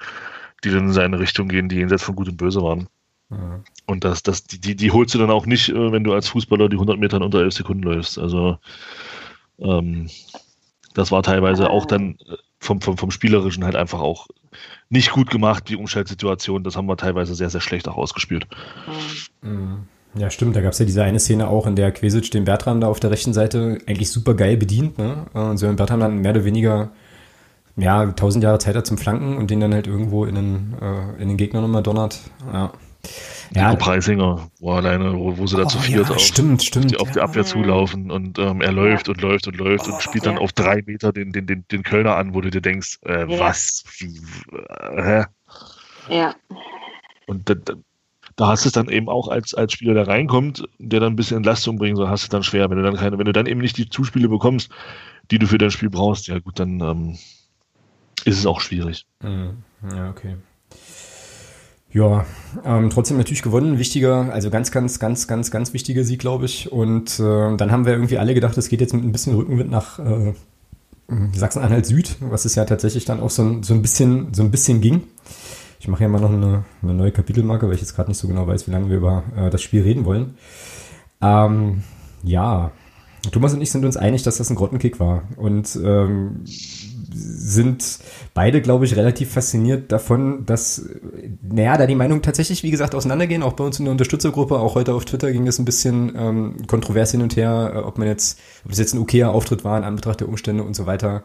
die dann in seine Richtung gehen, die jenseits von Gut und Böse waren. Mhm. Und das, das, die, die, die holst du dann auch nicht, äh, wenn du als Fußballer die hundert Metern unter elf Sekunden läufst. Also ähm, das war teilweise mhm. auch dann vom, vom, vom Spielerischen halt einfach auch nicht gut gemacht, die Umschaltsituation. Das haben wir teilweise sehr, sehr schlecht auch ausgespielt. Ja, stimmt. Da gab es ja diese eine Szene auch, in der Kvesic den Bertram da auf der rechten Seite eigentlich super geil bedient. Ne? Und Sören Bertram dann mehr oder weniger ja, tausend Jahre Zeit hat zum Flanken und den dann halt irgendwo in den, äh, in den Gegner nochmal donnert. Ja. Ja, Nico Preisinger, wo alleine, wo, wo sie oh, da zu viert ja, auf, stimmt, stimmt, auf, die, auf ja. die Abwehr zulaufen und ähm, er läuft und läuft und läuft oh, und spielt oh, dann ja. auf drei Meter den, den, den, den Kölner an, wo du dir denkst, äh, ja. was? Hä? Ja. Und da, da, da hast du es dann eben auch als, als Spieler, der reinkommt, der dann ein bisschen Entlastung bringen soll, hast du es dann schwer. Wenn du dann keine, wenn du dann eben nicht die Zuspiele bekommst, die du für dein Spiel brauchst, ja gut, dann ähm, ist es auch schwierig. Mhm. Ja, okay. Ja, ähm, trotzdem natürlich gewonnen, wichtiger, also ganz, ganz, ganz, ganz, ganz wichtiger Sieg, glaube ich. Und äh, dann haben wir irgendwie alle gedacht, es geht jetzt mit ein bisschen Rückenwind nach äh, Sachsen-Anhalt Süd, was es ja tatsächlich dann auch so ein, so ein bisschen, so ein bisschen ging. Ich mache ja mal noch eine, eine neue Kapitelmarke, weil ich jetzt gerade nicht so genau weiß, wie lange wir über äh, das Spiel reden wollen. Ähm, ja, Thomas und ich sind uns einig, dass das ein Grottenkick war. Und ähm, sind beide, glaube ich, relativ fasziniert davon, dass, naja, da die Meinungen tatsächlich, wie gesagt, auseinandergehen, auch bei uns in der Unterstützergruppe, auch heute auf Twitter ging das ein bisschen ähm, kontrovers hin und her, ob man jetzt, ob das jetzt ein okayer Auftritt war in Anbetracht der Umstände und so weiter.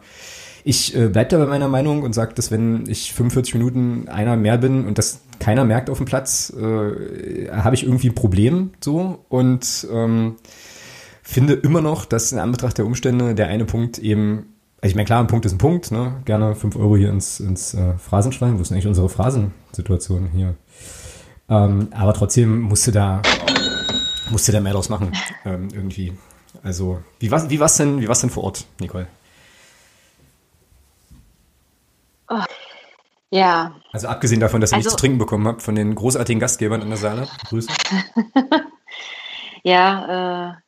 Ich äh, bleibe da bei meiner Meinung und sage, dass wenn ich fünfundvierzig Minuten einer mehr bin und das keiner merkt auf dem Platz, äh, habe ich irgendwie ein Problem, so, und ähm, finde immer noch, dass in Anbetracht der Umstände der eine Punkt eben, also ich meine, klar, ein Punkt ist ein Punkt, ne? Gerne fünf Euro hier ins, ins äh, Phrasenschwein. Wo ist denn eigentlich unsere Phrasensituation hier? Ähm, aber trotzdem musste da musste da mehr draus machen, ähm, irgendwie. Also, wie war's, wie war's denn, wie war's denn vor Ort, Nicole? Oh, ja. Also abgesehen davon, dass ihr also, nichts zu trinken bekommen habt von den großartigen Gastgebern in der Saale. Grüße. Ja, äh.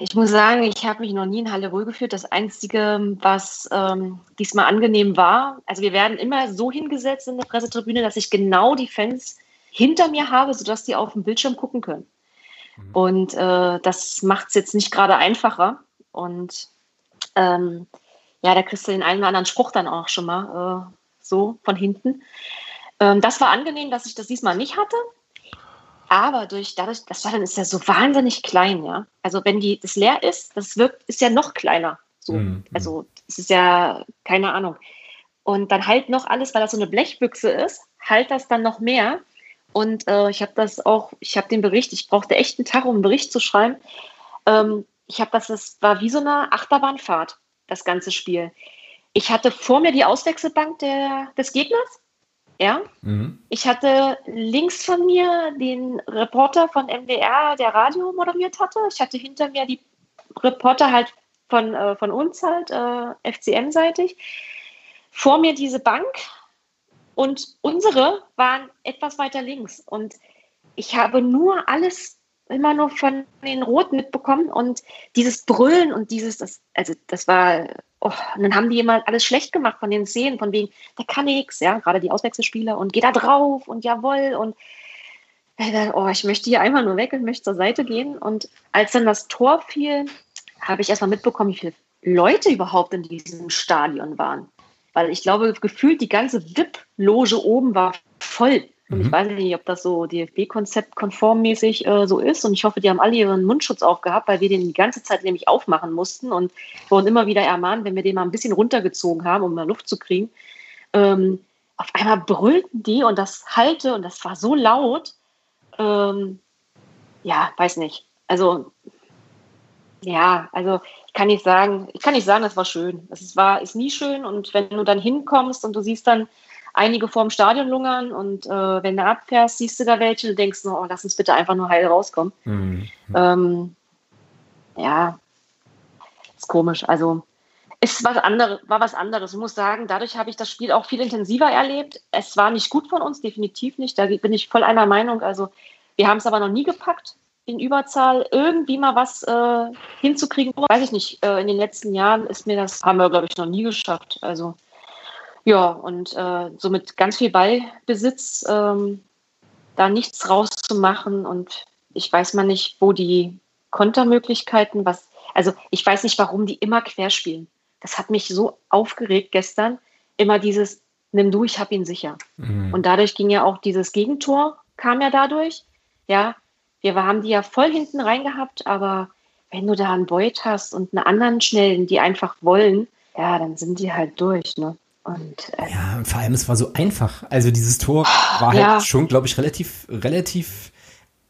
Ich muss sagen, ich habe mich noch nie in Halle wohlgefühlt. Das Einzige, was ähm, diesmal angenehm war, also wir werden immer so hingesetzt in der Pressetribüne, dass ich genau die Fans hinter mir habe, sodass die auf dem Bildschirm gucken können. Mhm. Und äh, das macht es jetzt nicht gerade einfacher. Und ähm, ja, da kriegst du den einen oder anderen Spruch dann auch schon mal äh, so von hinten. Ähm, das war angenehm, dass ich das diesmal nicht hatte. Aber durch, dadurch, das Stadion ist ja so wahnsinnig klein, ja. Also wenn die, das leer ist, das wirkt, ist ja noch kleiner. So. Mm, also es ist ja, keine Ahnung. Und dann halt noch alles, weil das so eine Blechbüchse ist, halt das dann noch mehr. Und äh, ich habe das auch, ich habe den Bericht, ich brauchte echt einen Tag, um einen Bericht zu schreiben. Ähm, ich habe das, das war wie so eine Achterbahnfahrt, das ganze Spiel. Ich hatte vor mir die Auswechselbank der, des Gegners. Ja, mhm. Ich hatte links von mir den Reporter von M D R, der Radio moderiert hatte. Ich hatte hinter mir die Reporter halt von, äh, von uns halt, äh, F C M-seitig. Vor mir diese Bank und unsere waren etwas weiter links. Und ich habe nur alles immer nur von den Roten mitbekommen und dieses Brüllen und dieses, das, also das war... Oh, und dann haben die immer alles schlecht gemacht von den Szenen, von wegen, der kann nichts, ja, gerade die Auswechselspieler und geh da drauf und jawohl und oh, ich möchte hier einmal nur weg und möchte zur Seite gehen. Und als dann das Tor fiel, habe ich erstmal mitbekommen, wie viele Leute überhaupt in diesem Stadion waren. Weil ich glaube, gefühlt die ganze V I P-Loge oben war voll. Und ich weiß nicht, ob das so D F B-Konzept konformmäßig äh, so ist. Und ich hoffe, die haben alle ihren Mundschutz aufgehabt, weil wir den die ganze Zeit nämlich aufmachen mussten und wurden immer wieder ermahnt, wenn wir den mal ein bisschen runtergezogen haben, um mal Luft zu kriegen. Ähm, auf einmal brüllten die und das hallte und das war so laut. Ähm, ja, weiß nicht. Also, ja, also ich kann nicht sagen, ich kann nicht sagen, das war schön. Das war, ist nie schön und wenn du dann hinkommst und du siehst dann, einige vorm Stadion lungern und äh, wenn du abfährst, siehst du da welche und denkst, oh, lass uns bitte einfach nur heil rauskommen. Mhm. Ähm, ja, ist komisch. Also es war, andere, war was anderes. Ich muss sagen, dadurch habe ich das Spiel auch viel intensiver erlebt. Es war nicht gut von uns, definitiv nicht. Da bin ich voll einer Meinung. Also wir haben es aber noch nie gepackt, in Überzahl irgendwie mal was äh, hinzukriegen. Weiß ich nicht, äh, in den letzten Jahren ist mir das, haben wir, glaube ich, noch nie geschafft. Also ja, und äh, somit ganz viel Ballbesitz, ähm, da nichts rauszumachen und ich weiß mal nicht, wo die Kontermöglichkeiten, was, also ich weiß nicht, warum die immer querspielen. Das hat mich so aufgeregt gestern, immer dieses, nimm du, ich hab ihn sicher. Mhm. Und dadurch ging ja auch dieses Gegentor, kam ja dadurch, ja, wir haben die ja voll hinten reingehabt, aber wenn du da einen Beut hast und einen anderen Schnellen, die einfach wollen, ja, dann sind die halt durch, ne? Und, äh, ja, und vor allem, es war so einfach. Also dieses Tor war halt ja. schon, glaube ich, relativ, relativ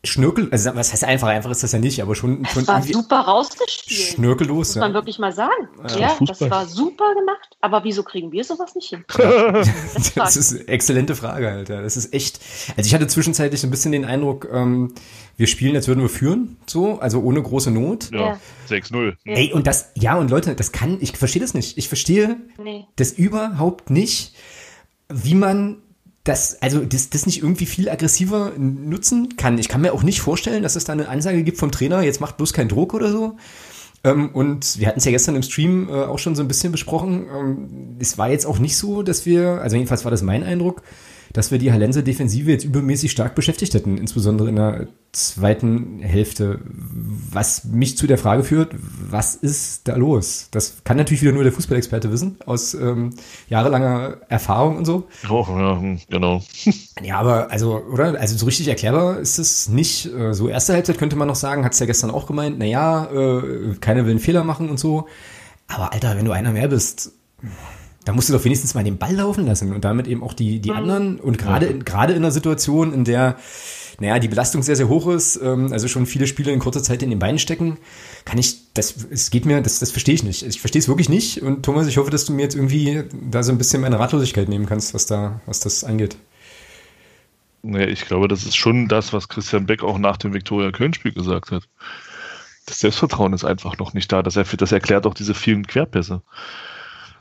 Schnörkel, also was heißt einfach, einfach ist das ja nicht, aber schon, schon es war super rausgespielt. Schnörkellos, muss man ja wirklich mal sagen. Ja, ja, das war super gemacht, aber wieso kriegen wir sowas nicht hin? Das, das ist eine exzellente Frage, Alter. Das ist echt, also ich hatte zwischenzeitlich ein bisschen den Eindruck, ähm, wir spielen, als würden wir führen, so, also ohne große Not. Ja, ja. sechs null. Ey, und das, ja, und Leute, das kann, ich verstehe das nicht. Ich verstehe nee. das überhaupt nicht, wie man das, also das, das nicht irgendwie viel aggressiver nutzen kann. Ich kann mir auch nicht vorstellen, dass es da eine Ansage gibt vom Trainer, jetzt macht bloß keinen Druck oder so. Ähm, und wir hatten es ja gestern im Stream äh, auch schon so ein bisschen besprochen. Ähm, es war jetzt auch nicht so, dass wir, also jedenfalls war das mein Eindruck, dass wir die Hallenser Defensive jetzt übermäßig stark beschäftigt hätten, insbesondere in der zweiten Hälfte. Was mich zu der Frage führt, was ist da los? Das kann natürlich wieder nur der Fußballexperte wissen, aus ähm, jahrelanger Erfahrung und so. Oh, ja, genau. Ja, aber also, oder? Also so richtig erklärbar ist es nicht. So erste Halbzeit könnte man noch sagen, hat es ja gestern auch gemeint, naja, äh, keiner will einen Fehler machen und so. Aber Alter, wenn du einer mehr bist, da musst du doch wenigstens mal den Ball laufen lassen und damit eben auch die, die anderen. Und gerade in, gerade in einer Situation, in der, naja, die Belastung sehr, sehr hoch ist, ähm, also schon viele Spiele in kurzer Zeit in den Beinen stecken, kann ich, das, es geht mir, das, das verstehe ich nicht. Ich verstehe es wirklich nicht. Und Thomas, ich hoffe, dass du mir jetzt irgendwie da so ein bisschen meine Ratlosigkeit nehmen kannst, was da, was das angeht. Naja, ich glaube, das ist schon das, was Christian Beck auch nach dem Viktoria Köln-Spiel gesagt hat. Das Selbstvertrauen ist einfach noch nicht da. Das, das erklärt auch diese vielen Querpässe.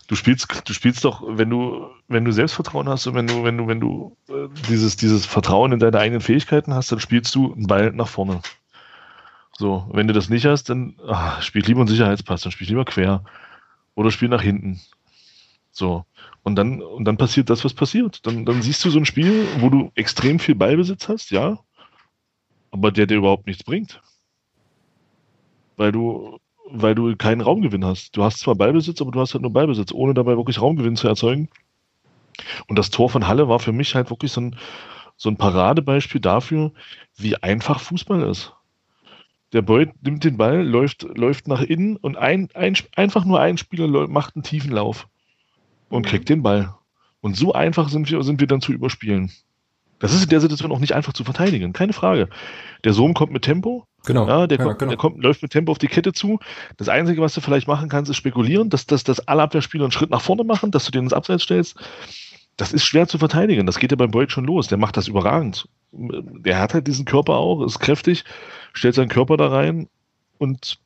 Du spielst, du spielst doch, wenn du, wenn du Selbstvertrauen hast und wenn du, wenn du, wenn du äh, dieses, dieses Vertrauen in deine eigenen Fähigkeiten hast, dann spielst du einen Ball nach vorne. So, wenn du das nicht hast, dann ach, spiel lieber einen Sicherheitspass, dann spiel lieber quer oder spiel nach hinten. So, und dann, und dann passiert das, was passiert. Dann, dann siehst du so ein Spiel, wo du extrem viel Ballbesitz hast, ja, aber der dir überhaupt nichts bringt, weil du weil du keinen Raumgewinn hast. Du hast zwar Ballbesitz, aber du hast halt nur Ballbesitz, ohne dabei wirklich Raumgewinn zu erzeugen. Und das Tor von Halle war für mich halt wirklich so ein, so ein Paradebeispiel dafür, wie einfach Fußball ist. Der Beuth nimmt den Ball, läuft, läuft nach innen und ein, ein, einfach nur ein Spieler macht einen tiefen Lauf und kriegt den Ball. Und so einfach sind wir, sind wir dann zu überspielen. Das ist in der Situation auch nicht einfach zu verteidigen, keine Frage. Der Sohn kommt mit Tempo, genau. Ja, der, ja, kommt, genau. der kommt, läuft mit Tempo auf die Kette zu. Das Einzige, was du vielleicht machen kannst, ist spekulieren, dass, dass, dass alle Abwehrspieler einen Schritt nach vorne machen, dass du den ins Abseits stellst. Das ist schwer zu verteidigen, das geht ja beim Beuth schon los, der macht das überragend. Der hat halt diesen Körper auch, ist kräftig, stellt seinen Körper da rein und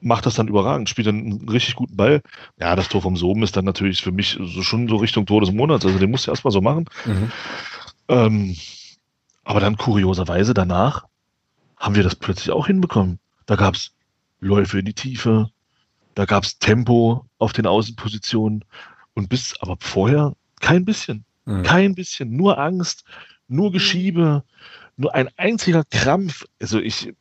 macht das dann überragend, spielt dann einen richtig guten Ball. Ja, das Tor vom Soben ist dann natürlich für mich so, schon so Richtung Tor des Monats, also den musst du erstmal so machen. Mhm. Ähm, aber dann kurioserweise danach haben wir das plötzlich auch hinbekommen. Da gab es Läufe in die Tiefe, da gab es Tempo auf den Außenpositionen und bis, aber vorher kein bisschen, mhm. kein bisschen, nur Angst, nur Geschiebe, nur ein einziger Krampf. Also ich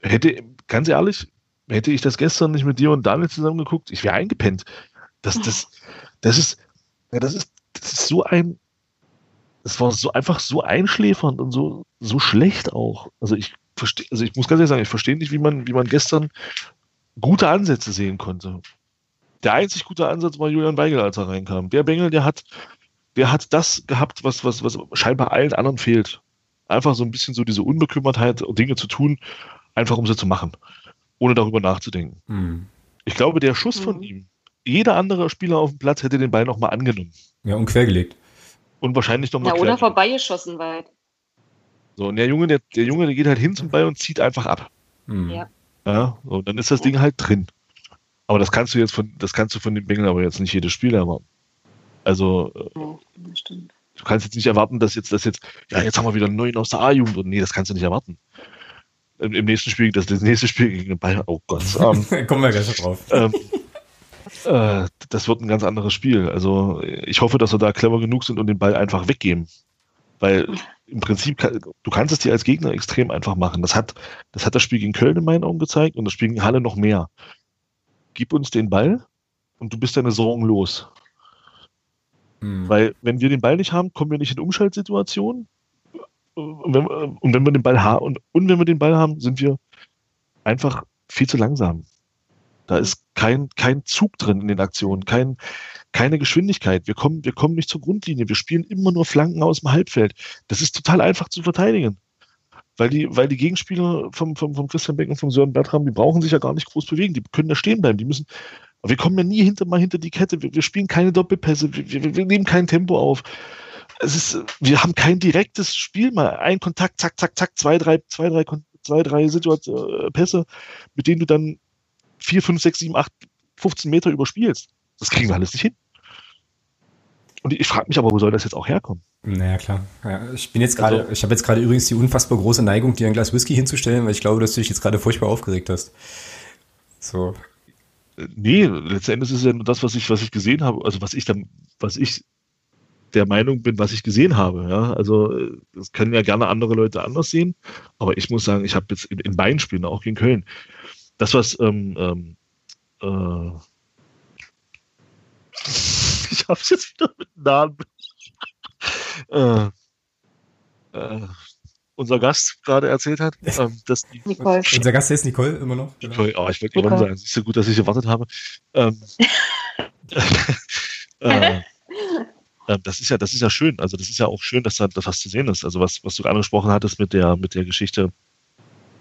hätte, ganz ehrlich, hätte ich das gestern nicht mit dir und Daniel zusammengeguckt, ich wäre eingepennt. Das, das, das, ist, ja, das, ist, das ist so ein, das war so einfach so einschläfernd und so, so schlecht auch. Also ich verstehe, also ich muss ganz ehrlich sagen, ich verstehe nicht, wie man, wie man gestern gute Ansätze sehen konnte. Der einzig gute Ansatz war Julian Weigl, als er reinkam. Der Bengel, der hat, der hat das gehabt, was, was, was scheinbar allen anderen fehlt. Einfach so ein bisschen so diese Unbekümmertheit, Dinge zu tun, einfach um sie zu machen, ohne darüber nachzudenken. Hm. Ich glaube, der Schuss von hm. ihm, jeder andere Spieler auf dem Platz hätte den Ball nochmal angenommen. Ja, und quergelegt. Und wahrscheinlich nochmal ja, quergelegt. Oder vorbeigeschossen weit. So, und der Junge, der, der Junge, der geht halt hin zum Ball und zieht einfach ab. Hm. Ja. Ja, so, dann ist das Ding halt drin. Aber das kannst du jetzt von, das kannst du von dem Bengel aber jetzt nicht jedes Spiel erwarten. Also, oh, du kannst jetzt nicht erwarten, dass jetzt, dass jetzt, ja, jetzt haben wir wieder einen neuen aus der A-Jugend. Und nee, das kannst du nicht erwarten. Im nächsten Spiel, das, das nächste Spiel gegen den Bayern, oh Gott. Ähm, Kommen wir gleich drauf. Ähm, äh, das wird ein ganz anderes Spiel. Also ich hoffe, dass wir da clever genug sind und den Ball einfach weggeben. Weil im Prinzip, kann, du kannst es dir als Gegner extrem einfach machen. Das hat, das hat das Spiel gegen Köln in meinen Augen gezeigt und das Spiel gegen Halle noch mehr. Gib uns den Ball und du bist deine Sorgen los. Hm. Weil wenn wir den Ball nicht haben, kommen wir nicht in Umschaltsituationen. Und wenn, und wenn wir den Ball haben und, und wenn wir den Ball haben, sind wir einfach viel zu langsam. Da ist kein, kein Zug drin in den Aktionen, kein, keine Geschwindigkeit. Wir kommen, wir kommen nicht zur Grundlinie. Wir spielen immer nur Flanken aus dem Halbfeld. Das ist total einfach zu verteidigen. Weil die, weil die Gegenspieler vom, vom, vom Christian Beck und vom Sören Bertram, die brauchen sich ja gar nicht groß bewegen. Die können da stehen bleiben. Die müssen, wir kommen ja nie hinter, mal hinter die Kette. Wir, wir spielen keine Doppelpässe. Wir, wir, wir nehmen kein Tempo auf. Es ist, wir haben kein direktes Spiel. Mal ein Kontakt, zack, zack, zack, zwei, drei, zwei, drei, zwei, drei Situationen, äh, Pässe, mit denen du dann vier, fünf, sechs, sieben, acht, fünfzehn Meter überspielst. Das kriegen wir alles nicht hin. Und ich frage mich aber, wo soll das jetzt auch herkommen? Naja, klar. Ja, ich bin jetzt gerade, also, ich habe jetzt gerade übrigens die unfassbar große Neigung, dir ein Glas Whisky hinzustellen, weil ich glaube, dass du dich jetzt gerade furchtbar aufgeregt hast. So. Nee, letzten Endes ist es ja nur das, was ich, was ich gesehen habe, also was ich dann, was ich der Meinung bin, was ich gesehen habe. Ja? Also das können ja gerne andere Leute anders sehen, aber ich muss sagen, ich habe jetzt in, in beiden Spielen, auch gegen Köln, das, was ähm, ähm, äh, ich habe es jetzt wieder mit Namen. äh, äh, unser Gast gerade erzählt hat, ähm, dass die, unser Gast ist Nicole immer noch. Nicole, oh, ich wollte Nicole sagen, es ist so gut, dass ich gewartet habe. Ähm, äh, äh, das ist ja, das ist ja schön. Also das ist ja auch schön, dass da das was zu sehen ist. Also was, was du angesprochen hattest mit der, mit der Geschichte,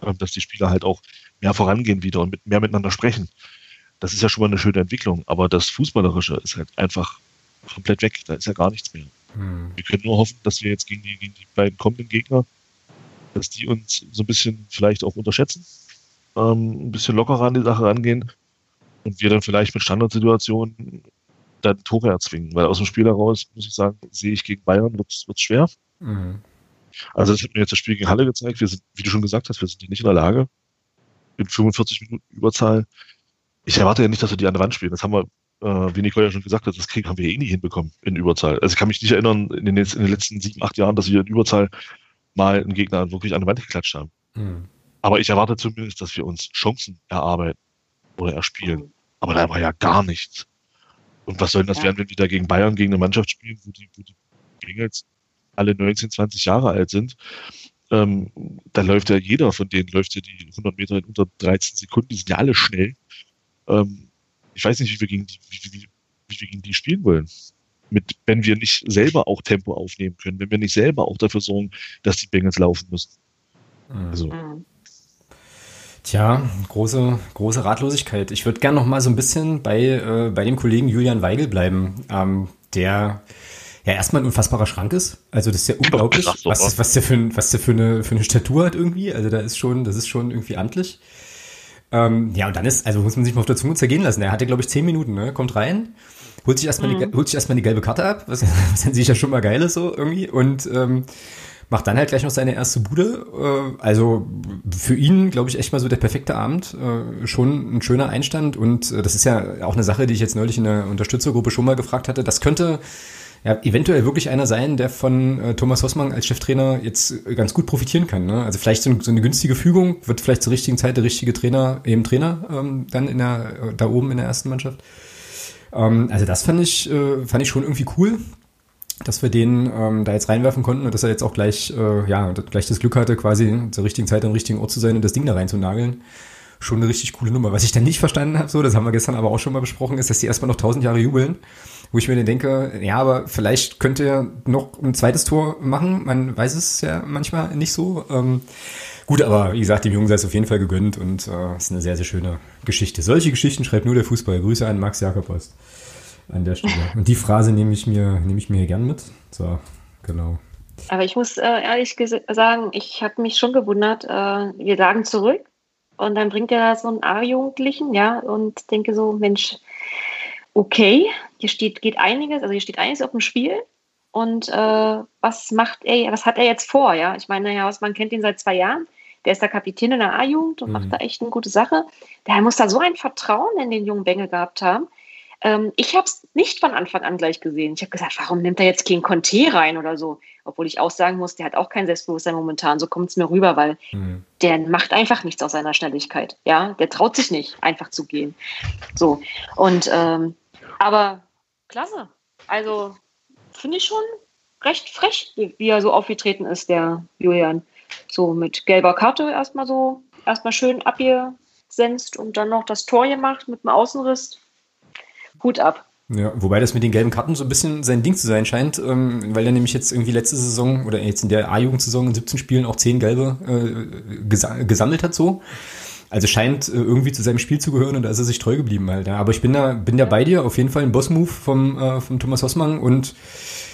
äh, dass die Spieler halt auch mehr vorangehen wieder und mit, mehr miteinander sprechen. Das ist ja schon mal eine schöne Entwicklung. Aber das Fußballerische ist halt einfach komplett weg. Da ist ja gar nichts mehr. Hm. Wir können nur hoffen, dass wir jetzt gegen die, gegen die beiden kommenden Gegner, dass die uns so ein bisschen vielleicht auch unterschätzen, ähm, ein bisschen lockerer an die Sache rangehen und wir dann vielleicht mit Standardsituationen dann Tore erzwingen. Weil aus dem Spiel heraus, muss ich sagen, sehe ich gegen Bayern, wird es schwer. Mhm. Also das hat mir jetzt das Spiel gegen Halle gezeigt. Wir sind, wie du schon gesagt hast, wir sind nicht in der Lage. In fünfundvierzig Minuten Überzahl. Ich erwarte ja nicht, dass wir die an der Wand spielen. Das haben wir, äh, wie Nicole ja schon gesagt hat, das Krieg haben wir eh nie hinbekommen in Überzahl. Also ich kann mich nicht erinnern, in den, in den letzten sieben, acht Jahren, dass wir in Überzahl mal einen Gegner wirklich an die Wand geklatscht haben. Hm. Aber ich erwarte zumindest, dass wir uns Chancen erarbeiten oder erspielen. Aber da war ja gar nichts. Und was soll denn das ja werden, wenn wir da gegen Bayern, gegen eine Mannschaft spielen, wo die, wo die Gegner jetzt alle neunzehn, zwanzig Jahre alt sind? Ähm, da läuft ja jeder von denen, läuft ja die hundert Meter in unter dreizehn Sekunden, die sind ja alle schnell. Ähm, ich weiß nicht, wie wir gegen die, wie, wie, wie wir gegen die spielen wollen. Mit, wenn wir nicht selber auch Tempo aufnehmen können, wenn wir nicht selber auch dafür sorgen, dass die Bengals laufen müssen. Also. Tja, große, große Ratlosigkeit. Ich würde gerne noch mal so ein bisschen bei, äh, bei dem Kollegen Julian Weigl bleiben, ähm, der ja erstmal ein unfassbarer Schrank ist. Also das ist ja unglaublich, Ach, was, ist, was der, für, ein, was der für, eine, für eine Statur hat irgendwie. Also da ist schon, das ist schon irgendwie amtlich. Ähm, ja, und dann ist, also muss man sich mal auf der Zunge zergehen lassen. Er hatte, glaube ich, zehn Minuten, ne? Kommt rein. Holt sich erstmal die, mhm. holt sich erstmal die gelbe Karte ab, was, was dann sicher schon mal geil ist so irgendwie und ähm, macht dann halt gleich noch seine erste Bude. Äh, also für ihn, glaube ich, echt mal so der perfekte Abend. Äh, schon ein schöner Einstand und äh, das ist ja auch eine Sache, die ich jetzt neulich in der Unterstützergruppe schon mal gefragt hatte. Das könnte ja eventuell wirklich einer sein, der von äh, Thomas Hossmann als Cheftrainer jetzt ganz gut profitieren kann. Ne? Also vielleicht so, so eine günstige Fügung, wird vielleicht zur richtigen Zeit der richtige Trainer, eben Trainer ähm, dann in der da oben in der ersten Mannschaft. Also das fand ich, fand ich schon irgendwie cool, dass wir den ähm, da jetzt reinwerfen konnten und dass er jetzt auch gleich, äh, ja, gleich das Glück hatte, quasi zur richtigen Zeit am richtigen Ort zu sein und das Ding da reinzunageln. Schon eine richtig coole Nummer. Was ich dann nicht verstanden habe, so, das haben wir gestern aber auch schon mal besprochen, ist, dass die erstmal noch tausend Jahre jubeln, wo ich mir dann denke, ja, aber vielleicht könnt ihr noch ein zweites Tor machen. Man weiß es ja manchmal nicht so. Ähm, gut, aber wie gesagt, dem Jungen sei es auf jeden Fall gegönnt und äh, ist eine sehr, sehr schöne Geschichte. Solche Geschichten schreibt nur der Fußball. Grüße an Max Jakobsen an der Stelle. Und die Phrase nehme ich mir, nehme ich mir hier gern mit. So, genau. Aber ich muss äh, ehrlich ges- sagen, ich habe mich schon gewundert, äh, wir lagen zurück. Und dann bringt er so einen A-Jugendlichen, ja, und denke so, Mensch, okay, hier steht, geht einiges, also hier steht einiges auf dem Spiel. Und äh, was macht er, was hat er jetzt vor, ja? Ich meine, Herr Hausmann kennt ihn seit zwei Jahren, der ist der Kapitän in der A-Jugend und mhm. macht da echt eine gute Sache. Der muss da so ein Vertrauen in den jungen Bengel gehabt haben. Ähm, ich habe es nicht von Anfang an gleich gesehen. Ich habe gesagt, warum nimmt er jetzt keinen Conte rein oder so? Obwohl ich auch sagen muss, der hat auch kein Selbstbewusstsein momentan, so kommt es mir rüber, weil mhm. der macht einfach nichts aus seiner Schnelligkeit. Ja, der traut sich nicht, einfach zu gehen. So, und ähm, aber klasse. Also finde ich schon recht frech, wie er so aufgetreten ist, der Julian. So mit gelber Karte erstmal so, erstmal schön abgesenzt und dann noch das Tor gemacht mit dem Außenriss. Hut ab. Ja, wobei das mit den gelben Karten so ein bisschen sein Ding zu sein scheint, ähm, weil er nämlich jetzt irgendwie letzte Saison oder jetzt in der A-Jugendsaison in siebzehn Spielen auch zehn gelbe äh, gesa- gesammelt hat so. Also scheint äh, irgendwie zu seinem Spiel zu gehören und da ist er sich treu geblieben halt. Ja. Aber ich bin da bin da bei dir, auf jeden Fall ein Boss-Move vom, äh, vom Thomas Hossmann und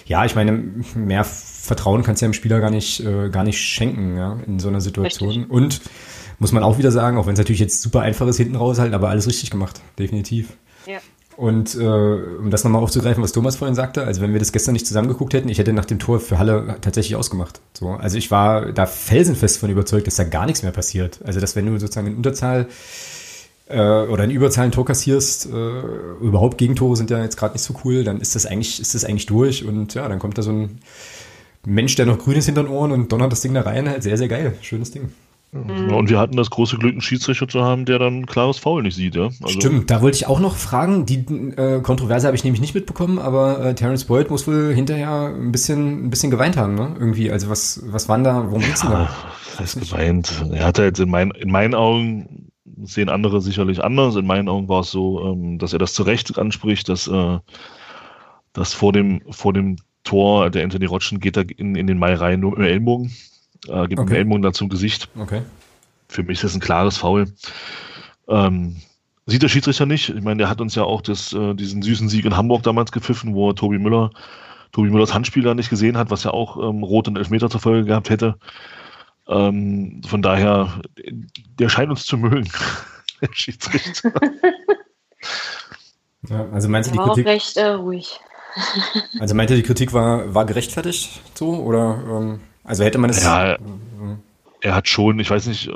ja, ich meine, mehr Vertrauen kannst du ja dem Spieler gar nicht, äh, gar nicht schenken, ja, in so einer Situation. Richtig. Und muss man auch wieder sagen, auch wenn es natürlich jetzt super einfach ist, hinten raushalten, aber alles richtig gemacht, definitiv. Ja. Und äh, um das nochmal aufzugreifen, was Thomas vorhin sagte, also wenn wir das gestern nicht zusammengeguckt hätten, ich hätte nach dem Tor für Halle tatsächlich ausgemacht. So, also ich war da felsenfest von überzeugt, dass da gar nichts mehr passiert. Also dass wenn du sozusagen in Unterzahl äh, oder in Überzahl ein Tor kassierst, äh, überhaupt Gegentore sind ja jetzt gerade nicht so cool, dann ist das eigentlich ist das eigentlich durch und ja, dann kommt da so ein Mensch, der noch grün ist hinter den Ohren und donnert das Ding da rein, halt sehr, sehr geil, schönes Ding. Mhm. Und wir hatten das große Glück, einen Schiedsrichter zu haben, der dann ein klares Foul nicht sieht. Ja? Also stimmt, da wollte ich auch noch fragen. Die äh, Kontroverse habe ich nämlich nicht mitbekommen, aber äh, Terence Boyd muss wohl hinterher ein bisschen, ein bisschen geweint haben, ne? Irgendwie. Also was, was waren da, worum geht's denn da? Was ist geweint? Er hat jetzt in, mein, in meinen Augen, sehen andere sicherlich anders, in meinen Augen war es so, ähm, dass er das zu Recht anspricht, dass, äh, dass vor dem, vor dem Tor, der Anthony Rotschen geht da in, in den Mai rein, nur im Ellenbogen. Äh, gibt okay. einen Ellenbogen dazu im Gesicht. Okay. Für mich ist das ein klares Foul. Ähm, sieht der Schiedsrichter nicht. Ich meine, der hat uns ja auch das, äh, diesen süßen Sieg in Hamburg damals gepfiffen, wo er Tobi Müller, Tobi Müllers Handspiel da nicht gesehen hat, was ja auch ähm, Rot und Elfmeter zur Folge gehabt hätte. Ähm, von daher, der scheint uns zu mögen, der Schiedsrichter. Ja, also meinst du die Kritik? War auch recht äh, ruhig. Also meint ihr, die Kritik war, war gerechtfertigt so? Oder... Ähm Also hätte man es... Ja, er hat schon, ich weiß nicht,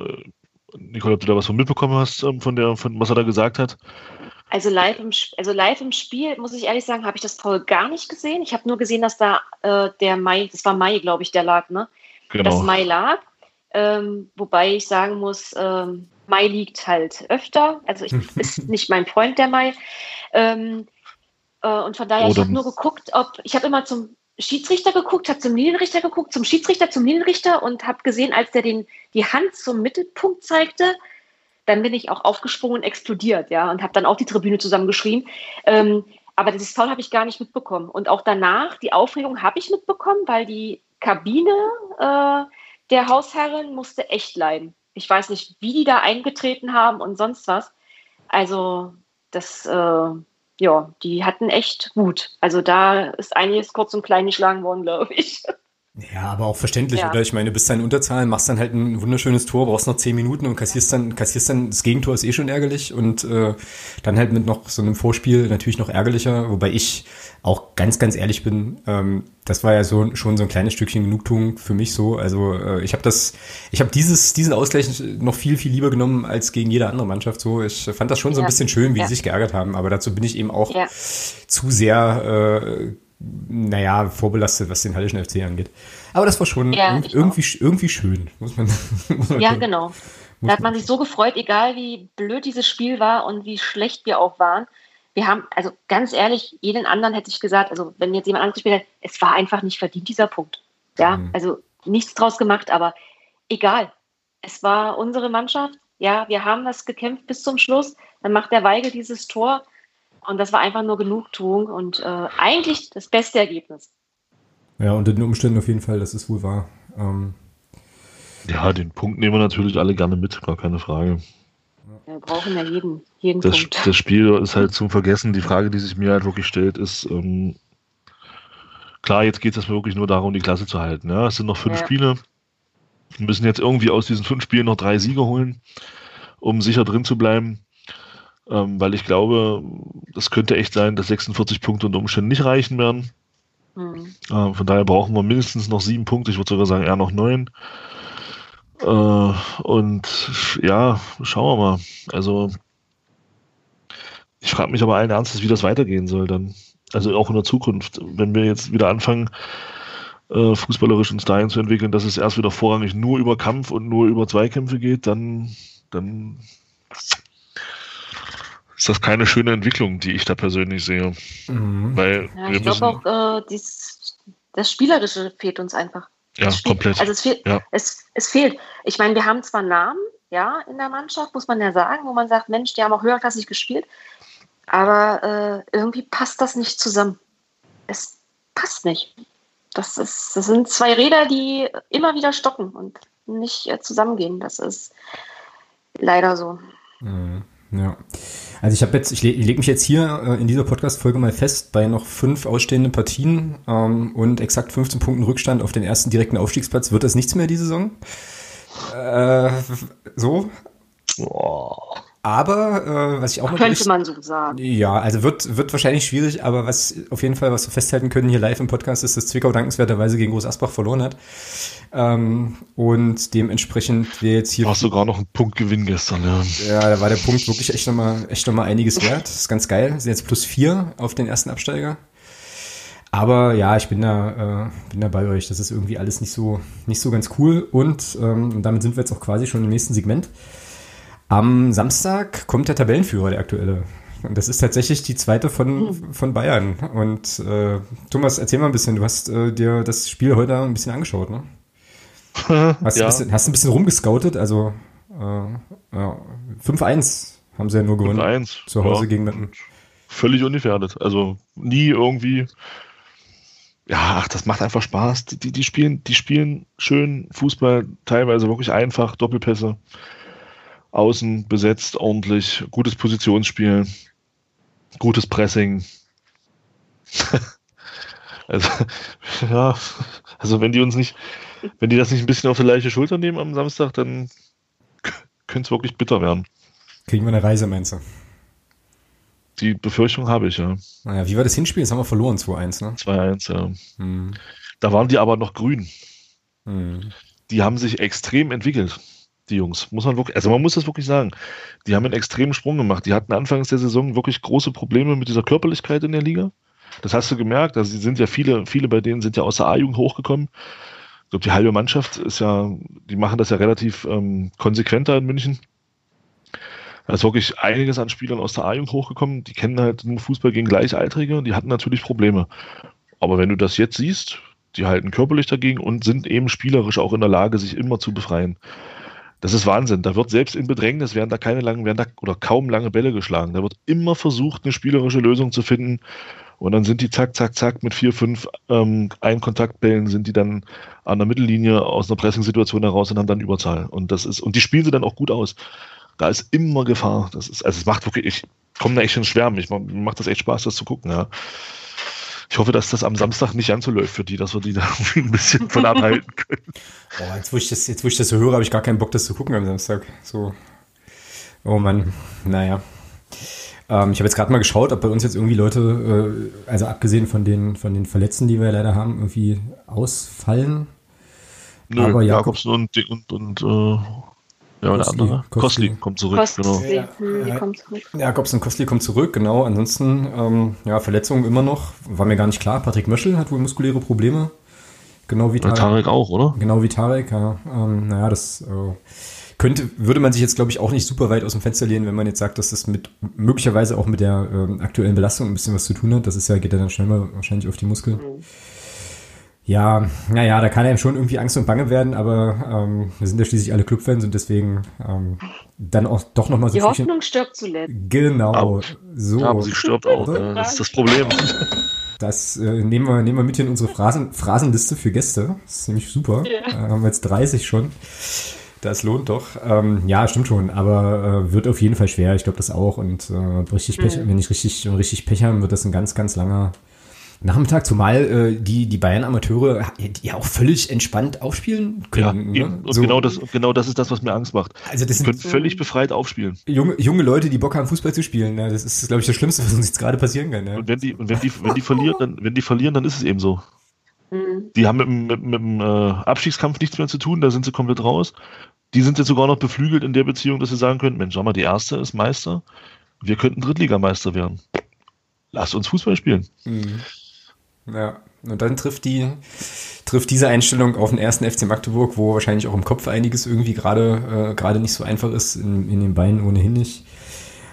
Nicole, ob du da was von mitbekommen hast, von der, von was er da gesagt hat? Also live im, also live im Spiel, muss ich ehrlich sagen, habe ich das Foul gar nicht gesehen. Ich habe nur gesehen, dass da äh, der Mai, das war Mai, glaube ich, der lag, ne? Genau. Dass Mai lag, ähm, wobei ich sagen muss, ähm, Mai liegt halt öfter. Also ich, ist nicht mein Freund, der Mai. Ähm, äh, und von daher, Oder. ich habe nur geguckt, ob... Ich habe immer zum... Schiedsrichter geguckt, habe zum Linienrichter geguckt, zum Schiedsrichter, zum Linienrichter und habe gesehen, als der den, die Hand zum Mittelpunkt zeigte, dann bin ich auch aufgesprungen und explodiert, ja, und habe dann auch die Tribüne zusammengeschrien. Ähm, aber dieses Foul habe ich gar nicht mitbekommen. Und auch danach, die Aufregung habe ich mitbekommen, weil die Kabine äh, der Hausherrin musste echt leiden. Ich weiß nicht, wie die da eingetreten haben und sonst was. Also das... Äh, Ja, die hatten echt gut. Also da ist einiges kurz und klein geschlagen worden, glaube ich. Ja, aber auch verständlich, ja. Oder? Ich meine, du bist dann in Unterzahl, machst dann halt ein wunderschönes Tor, brauchst noch zehn Minuten und kassierst dann, kassierst dann, das Gegentor ist eh schon ärgerlich und äh, dann halt mit noch so einem Vorspiel natürlich noch ärgerlicher, wobei ich auch ganz, ganz ehrlich bin, ähm, das war ja so schon so ein kleines Stückchen Genugtuung für mich so. Also äh, ich habe das, ich habe dieses, diesen Ausgleich noch viel, viel lieber genommen als gegen jede andere Mannschaft. So, ich fand das schon so ein ja. bisschen schön, wie ja. sie sich geärgert haben. Aber dazu bin ich eben auch ja. zu sehr, äh, naja, vorbelastet, was den Hallischen F C angeht. Aber das war schon ja, irgendwie, irgendwie, irgendwie schön, muss man, muss man ja können. Genau. Muss da hat man sich so gefreut, egal wie blöd dieses Spiel war und wie schlecht wir auch waren. Wir haben, also ganz ehrlich, jeden anderen hätte ich gesagt, also wenn jetzt jemand angespielt hat, es war einfach nicht verdient, dieser Punkt. Ja, mhm. Also nichts draus gemacht, aber egal. Es war unsere Mannschaft, ja, wir haben das gekämpft bis zum Schluss, dann macht der Weigl dieses Tor und das war einfach nur Genugtuung und äh, eigentlich das beste Ergebnis. Ja, unter den Umständen auf jeden Fall, das ist wohl wahr. Ähm, ja, den Punkt nehmen wir natürlich alle gerne mit, gar keine Frage. Wir brauchen ja jeden, jeden das, Punkt. Das Spiel ist halt zum Vergessen. Die Frage, die sich mir halt wirklich stellt, ist, ähm, klar, jetzt geht es wirklich nur darum, die Klasse zu halten. Ja? Es sind noch fünf ja. Spiele. Wir müssen jetzt irgendwie aus diesen fünf Spielen noch drei Siege holen, um sicher drin zu bleiben. Ähm, weil ich glaube, das könnte echt sein, dass sechsundvierzig Punkte unter Umständen nicht reichen werden. Mhm. Ähm, von daher brauchen wir mindestens noch sieben Punkte. Ich würde sogar sagen, eher noch neun. Uh, und ja, schauen wir mal. Also ich frage mich aber allen Ernstes, wie das weitergehen soll dann. Also auch in der Zukunft. Wenn wir jetzt wieder anfangen, uh, fußballerisch uns dahin zu entwickeln, dass es erst wieder vorrangig nur über Kampf und nur über Zweikämpfe geht, dann, dann ist das keine schöne Entwicklung, die ich da persönlich sehe. Mhm. Weil ja, wir ich glaube auch, äh, dies, das Spielerische fehlt uns einfach. Ja, komplett. Also es fehlt, ja. es, es fehlt. Ich meine, wir haben zwar Namen, ja, in der Mannschaft, muss man ja sagen, wo man sagt, Mensch, die haben auch höherklassig gespielt, Aber äh, irgendwie passt das nicht zusammen. Es passt nicht. Das, ist, das sind zwei Räder, die immer wieder stocken und nicht äh, zusammengehen. Das ist leider so. Mhm. Ja, also ich habe jetzt, ich lege leg mich jetzt hier äh, in dieser Podcast-Folge mal fest bei noch fünf ausstehenden Partien ähm, und exakt fünfzehn Punkten Rückstand auf den ersten direkten Aufstiegsplatz. Wird das nichts mehr diese Saison? Äh, so. Boah. Aber äh, was ich auch noch könnte man so sagen. Ja, also wird wird wahrscheinlich schwierig, aber was auf jeden Fall, was wir festhalten können hier live im Podcast, ist, dass Zwickau dankenswerterweise gegen Groß Asbach verloren hat. Ähm, und dementsprechend wir jetzt hier. War sogar noch ein Punktgewinn gestern, ja. Ja, da war der Punkt wirklich echt nochmal echt nochmal einiges wert. Das ist ganz geil. Sind jetzt plus vier auf den ersten Absteiger. Aber ja, ich bin da, äh, bin da bei euch. Das ist irgendwie alles nicht so, nicht so ganz cool. Und ähm, damit sind wir jetzt auch quasi schon im nächsten Segment. Am Samstag kommt der Tabellenführer, der aktuelle. Und das ist tatsächlich die zweite von, von Bayern. Und äh, Thomas, erzähl mal ein bisschen. Du hast äh, dir das Spiel heute ein bisschen angeschaut, ne? Hast, ja. ein, bisschen, hast ein bisschen rumgescoutet. Also äh, ja, fünf eins haben sie ja nur gewonnen. fünf eins Zu Hause ja. Gegen Meppen. Völlig ungefährdet. Also nie irgendwie. Ja, ach, das macht einfach Spaß. Die, die, die, spielen, die spielen schön Fußball, teilweise wirklich einfach, Doppelpässe. Außen besetzt, ordentlich, gutes Positionsspiel, gutes Pressing. also, ja, also wenn die uns nicht, wenn die das nicht ein bisschen auf die leichte Schulter nehmen am Samstag, dann könnte es wirklich bitter werden. Kriegen wir eine Reise, meinst du? Die Befürchtung habe ich, ja. Naja, wie war das Hinspiel? Das haben wir verloren, zwei eins, ne? zwei eins, ja. Hm. Da waren die aber noch grün. Hm. Die haben sich extrem entwickelt. Die Jungs, muss man wirklich, also man muss das wirklich sagen, die haben einen extremen Sprung gemacht. Die hatten anfangs der Saison wirklich große Probleme mit dieser Körperlichkeit in der Liga. Das hast du gemerkt. Also, sie sind ja viele, viele bei denen sind ja aus der A-Jugend hochgekommen. Ich glaube, die halbe Mannschaft ist ja, die machen das ja relativ ähm, konsequenter in München. Da ist wirklich einiges an Spielern aus der A-Jugend hochgekommen. Die kennen halt nur Fußball gegen Gleichaltrige und die hatten natürlich Probleme. Aber wenn du das jetzt siehst, die halten körperlich dagegen und sind eben spielerisch auch in der Lage, sich immer zu befreien. Das ist Wahnsinn. Da wird selbst in Bedrängnis, werden da keine langen, werden da oder kaum lange Bälle geschlagen. Da wird immer versucht, eine spielerische Lösung zu finden. Und dann sind die zack, zack, zack mit vier, fünf ähm, Einkontaktbällen sind die dann an der Mittellinie aus einer Pressing-Situation heraus und haben dann Überzahl. Und das ist, und die spielen sie dann auch gut aus. Da ist immer Gefahr. Das ist, also es macht wirklich, ich komme da echt in Schwärmen. Ich macht mach das echt Spaß, das zu gucken, ja. Ich hoffe, dass das am Samstag nicht anzuläuft für die, dass wir die da ein bisschen von abhalten können. Oh, jetzt, wo ich das, jetzt, wo ich das so höre, habe ich gar keinen Bock, das zu gucken am Samstag. So. Oh Mann, naja. Ähm, ich habe jetzt gerade mal geschaut, ob bei uns jetzt irgendwie Leute, äh, also abgesehen von den, von den Verletzten, die wir leider haben, irgendwie ausfallen. Nö, aber Jakobsen und, und, und äh, ja, der andere. Kostli kommt zurück, Kostli, genau. Ja, ja, kommt zurück. Jakobsen und Kostli kommt zurück, genau. Ansonsten, ähm, ja, Verletzungen immer noch. War mir gar nicht klar. Patrick Möschel hat wohl muskuläre Probleme. Genau wie Tarek. Tarek auch, oder? Genau wie Tarek, ja. Ähm, naja, das äh, könnte, würde man sich jetzt, glaube ich, auch nicht super weit aus dem Fenster lehnen, wenn man jetzt sagt, dass das mit möglicherweise auch mit der ähm, aktuellen Belastung ein bisschen was zu tun hat. Das ist ja, geht ja dann schnell mal wahrscheinlich auf die Muskeln. Mhm. Ja, naja, da kann einem schon irgendwie Angst und Bange werden, aber ähm, wir sind ja schließlich alle Clubfans und deswegen ähm, dann auch doch nochmal so. Die Hoffnung stirbt zuletzt. Genau. Aber, so. Aber sie stirbt auch, das ist das Problem. Das äh, nehmen, wir, nehmen wir mit in unsere Phrasen, Phrasenliste für Gäste. Das ist nämlich super. Ja. Äh, haben wir jetzt dreißig schon. Das lohnt doch. Ähm, ja, stimmt schon, aber äh, wird auf jeden Fall schwer. Ich glaube das auch. Und äh, richtig Pech, mhm. wenn ich richtig, richtig Pech habe, wird das ein ganz, ganz langer Nachmittag, zumal äh, die, die Bayern-Amateure ja auch völlig entspannt aufspielen können. Ja, ne? Und so. genau, das, genau das ist das, was mir Angst macht. Also das die sind können völlig befreit aufspielen. Junge, junge Leute, die Bock haben, Fußball zu spielen. Ne? Das ist, glaube ich, das Schlimmste, was uns jetzt gerade passieren kann. Ne? Und wenn die, und wenn die, wenn die verlieren, dann, wenn die verlieren, dann ist es eben so. Mhm. Die haben mit dem, mit, mit dem äh, Abstiegskampf nichts mehr zu tun, da sind sie komplett raus. Die sind jetzt sogar noch beflügelt in der Beziehung, dass sie sagen können, Mensch, schau mal, die erste ist Meister, wir könnten Drittligameister werden. Lasst uns Fußball spielen. Mhm. Ja, und dann trifft die trifft diese Einstellung auf den ersten F C Magdeburg, wo wahrscheinlich auch im Kopf einiges irgendwie gerade äh, gerade nicht so einfach ist, in, in den Beinen ohnehin nicht.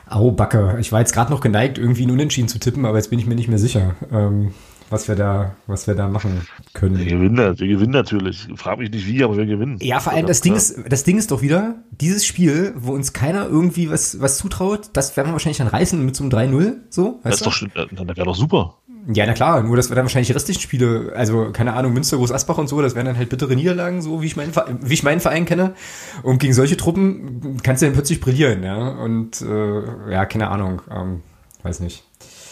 Au, Backe. Ich war jetzt gerade noch geneigt, irgendwie einen Unentschieden zu tippen, aber jetzt bin ich mir nicht mehr sicher. Ähm, was wir da, was wir da machen können. Wir gewinnen, wir gewinnen natürlich. Frag mich nicht wie, aber wir gewinnen. Ja, vor allem das Ding ist, das Ding ist doch wieder, dieses Spiel, wo uns keiner irgendwie was, was zutraut, das werden wir wahrscheinlich dann reißen mit so einem drei null, so. Das ist doch schön, das wäre doch super. Ja, na klar, nur das wären dann wahrscheinlich die restlichen Spiele, also keine Ahnung, Münster, Groß Asbach und so, das wären dann halt bittere Niederlagen, so wie ich meinen, wie ich meinen Verein kenne. Und gegen solche Truppen kannst du dann plötzlich brillieren, ja. Und äh, ja, keine Ahnung, ähm, weiß nicht.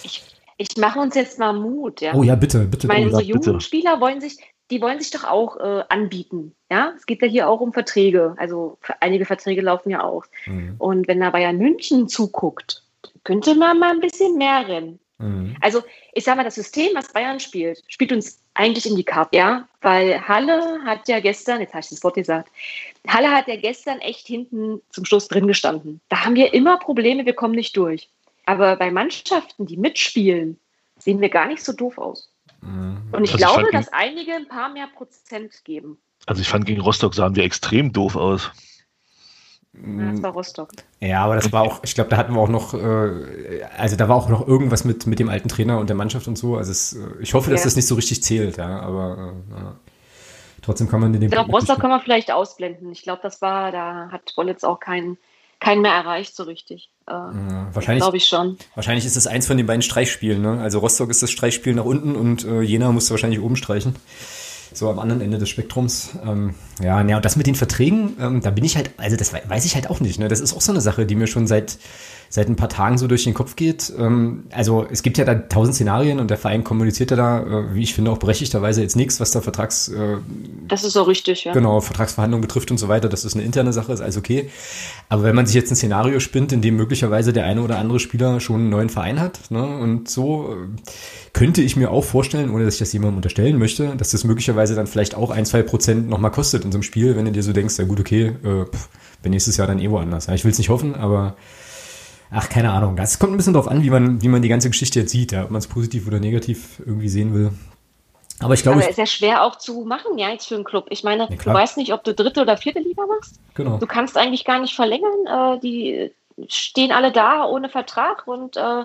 Ich, ich mache uns jetzt mal Mut, ja. Oh ja, bitte, bitte. Meine oh, jungen bitte. Spieler wollen sich, die wollen sich doch auch äh, anbieten, ja. Es geht ja hier auch um Verträge, also einige Verträge laufen ja auch. Mhm. Und wenn da Bayern München zuguckt, könnte man mal ein bisschen mehr rennen. Also, ich sag mal, das System, was Bayern spielt, spielt uns eigentlich in die Karten, ja, weil Halle hat ja gestern, jetzt habe ich das Wort gesagt, Halle hat ja gestern echt hinten zum Schluss drin gestanden. Da haben wir immer Probleme, wir kommen nicht durch. Aber bei Mannschaften, die mitspielen, sehen wir gar nicht so doof aus. Und ich also glaube, ich fand, dass einige ein paar mehr Prozent geben. Also ich fand, gegen Rostock sahen wir extrem doof aus. Ja, das war Rostock. Ja, aber das war auch, ich glaube, da hatten wir auch noch, äh, also da war auch noch irgendwas mit, mit dem alten Trainer und der Mannschaft und so. Also es, ich hoffe, dass ja. das nicht so richtig zählt, ja, aber äh, trotzdem kann man in dem. Ich glaube, Rostock kann man vielleicht ausblenden. Ich glaube, das war, da hat Wollitz auch keinen keinen mehr erreicht so richtig. Äh, ja, wahrscheinlich, glaube ich schon. Wahrscheinlich ist das eins von den beiden Streichspielen, ne? Also Rostock ist das Streichspiel nach unten und äh, Jena musste wahrscheinlich oben streichen. So am anderen Ende des Spektrums. Ähm, ja, ja, und das mit den Verträgen, ähm, da bin ich halt, also das weiß ich halt auch nicht. Ne? Das ist auch so eine Sache, die mir schon seit, seit ein paar Tagen so durch den Kopf geht. Ähm, also es gibt ja da tausend Szenarien und der Verein kommuniziert ja da, äh, wie ich finde, auch berechtigterweise jetzt nichts, was da Vertrags... Äh, das ist so richtig, ja. Genau, Vertragsverhandlungen betrifft und so weiter, dass das eine interne Sache ist, alles okay. Aber wenn man sich jetzt ein Szenario spinnt, in dem möglicherweise der eine oder andere Spieler schon einen neuen Verein hat, ne? Und so äh, könnte ich mir auch vorstellen, ohne dass ich das jemandem unterstellen möchte, dass das möglicherweise dann vielleicht auch ein, zwei Prozent nochmal kostet in so einem Spiel, wenn du dir so denkst, ja gut, okay, äh, pff, bin nächstes Jahr dann eh woanders. Ja, ich will es nicht hoffen, aber ach, keine Ahnung. Es kommt ein bisschen darauf an, wie man, wie man die ganze Geschichte jetzt sieht, ja, ob man es positiv oder negativ irgendwie sehen will. Aber ich glaube... Aber es ist ja schwer auch zu machen, ja, jetzt für einen Club. Ich meine, ja, du weißt nicht, ob du dritte oder vierte Liga machst. Genau. Du kannst eigentlich gar nicht verlängern. Äh, die stehen alle da ohne Vertrag und äh,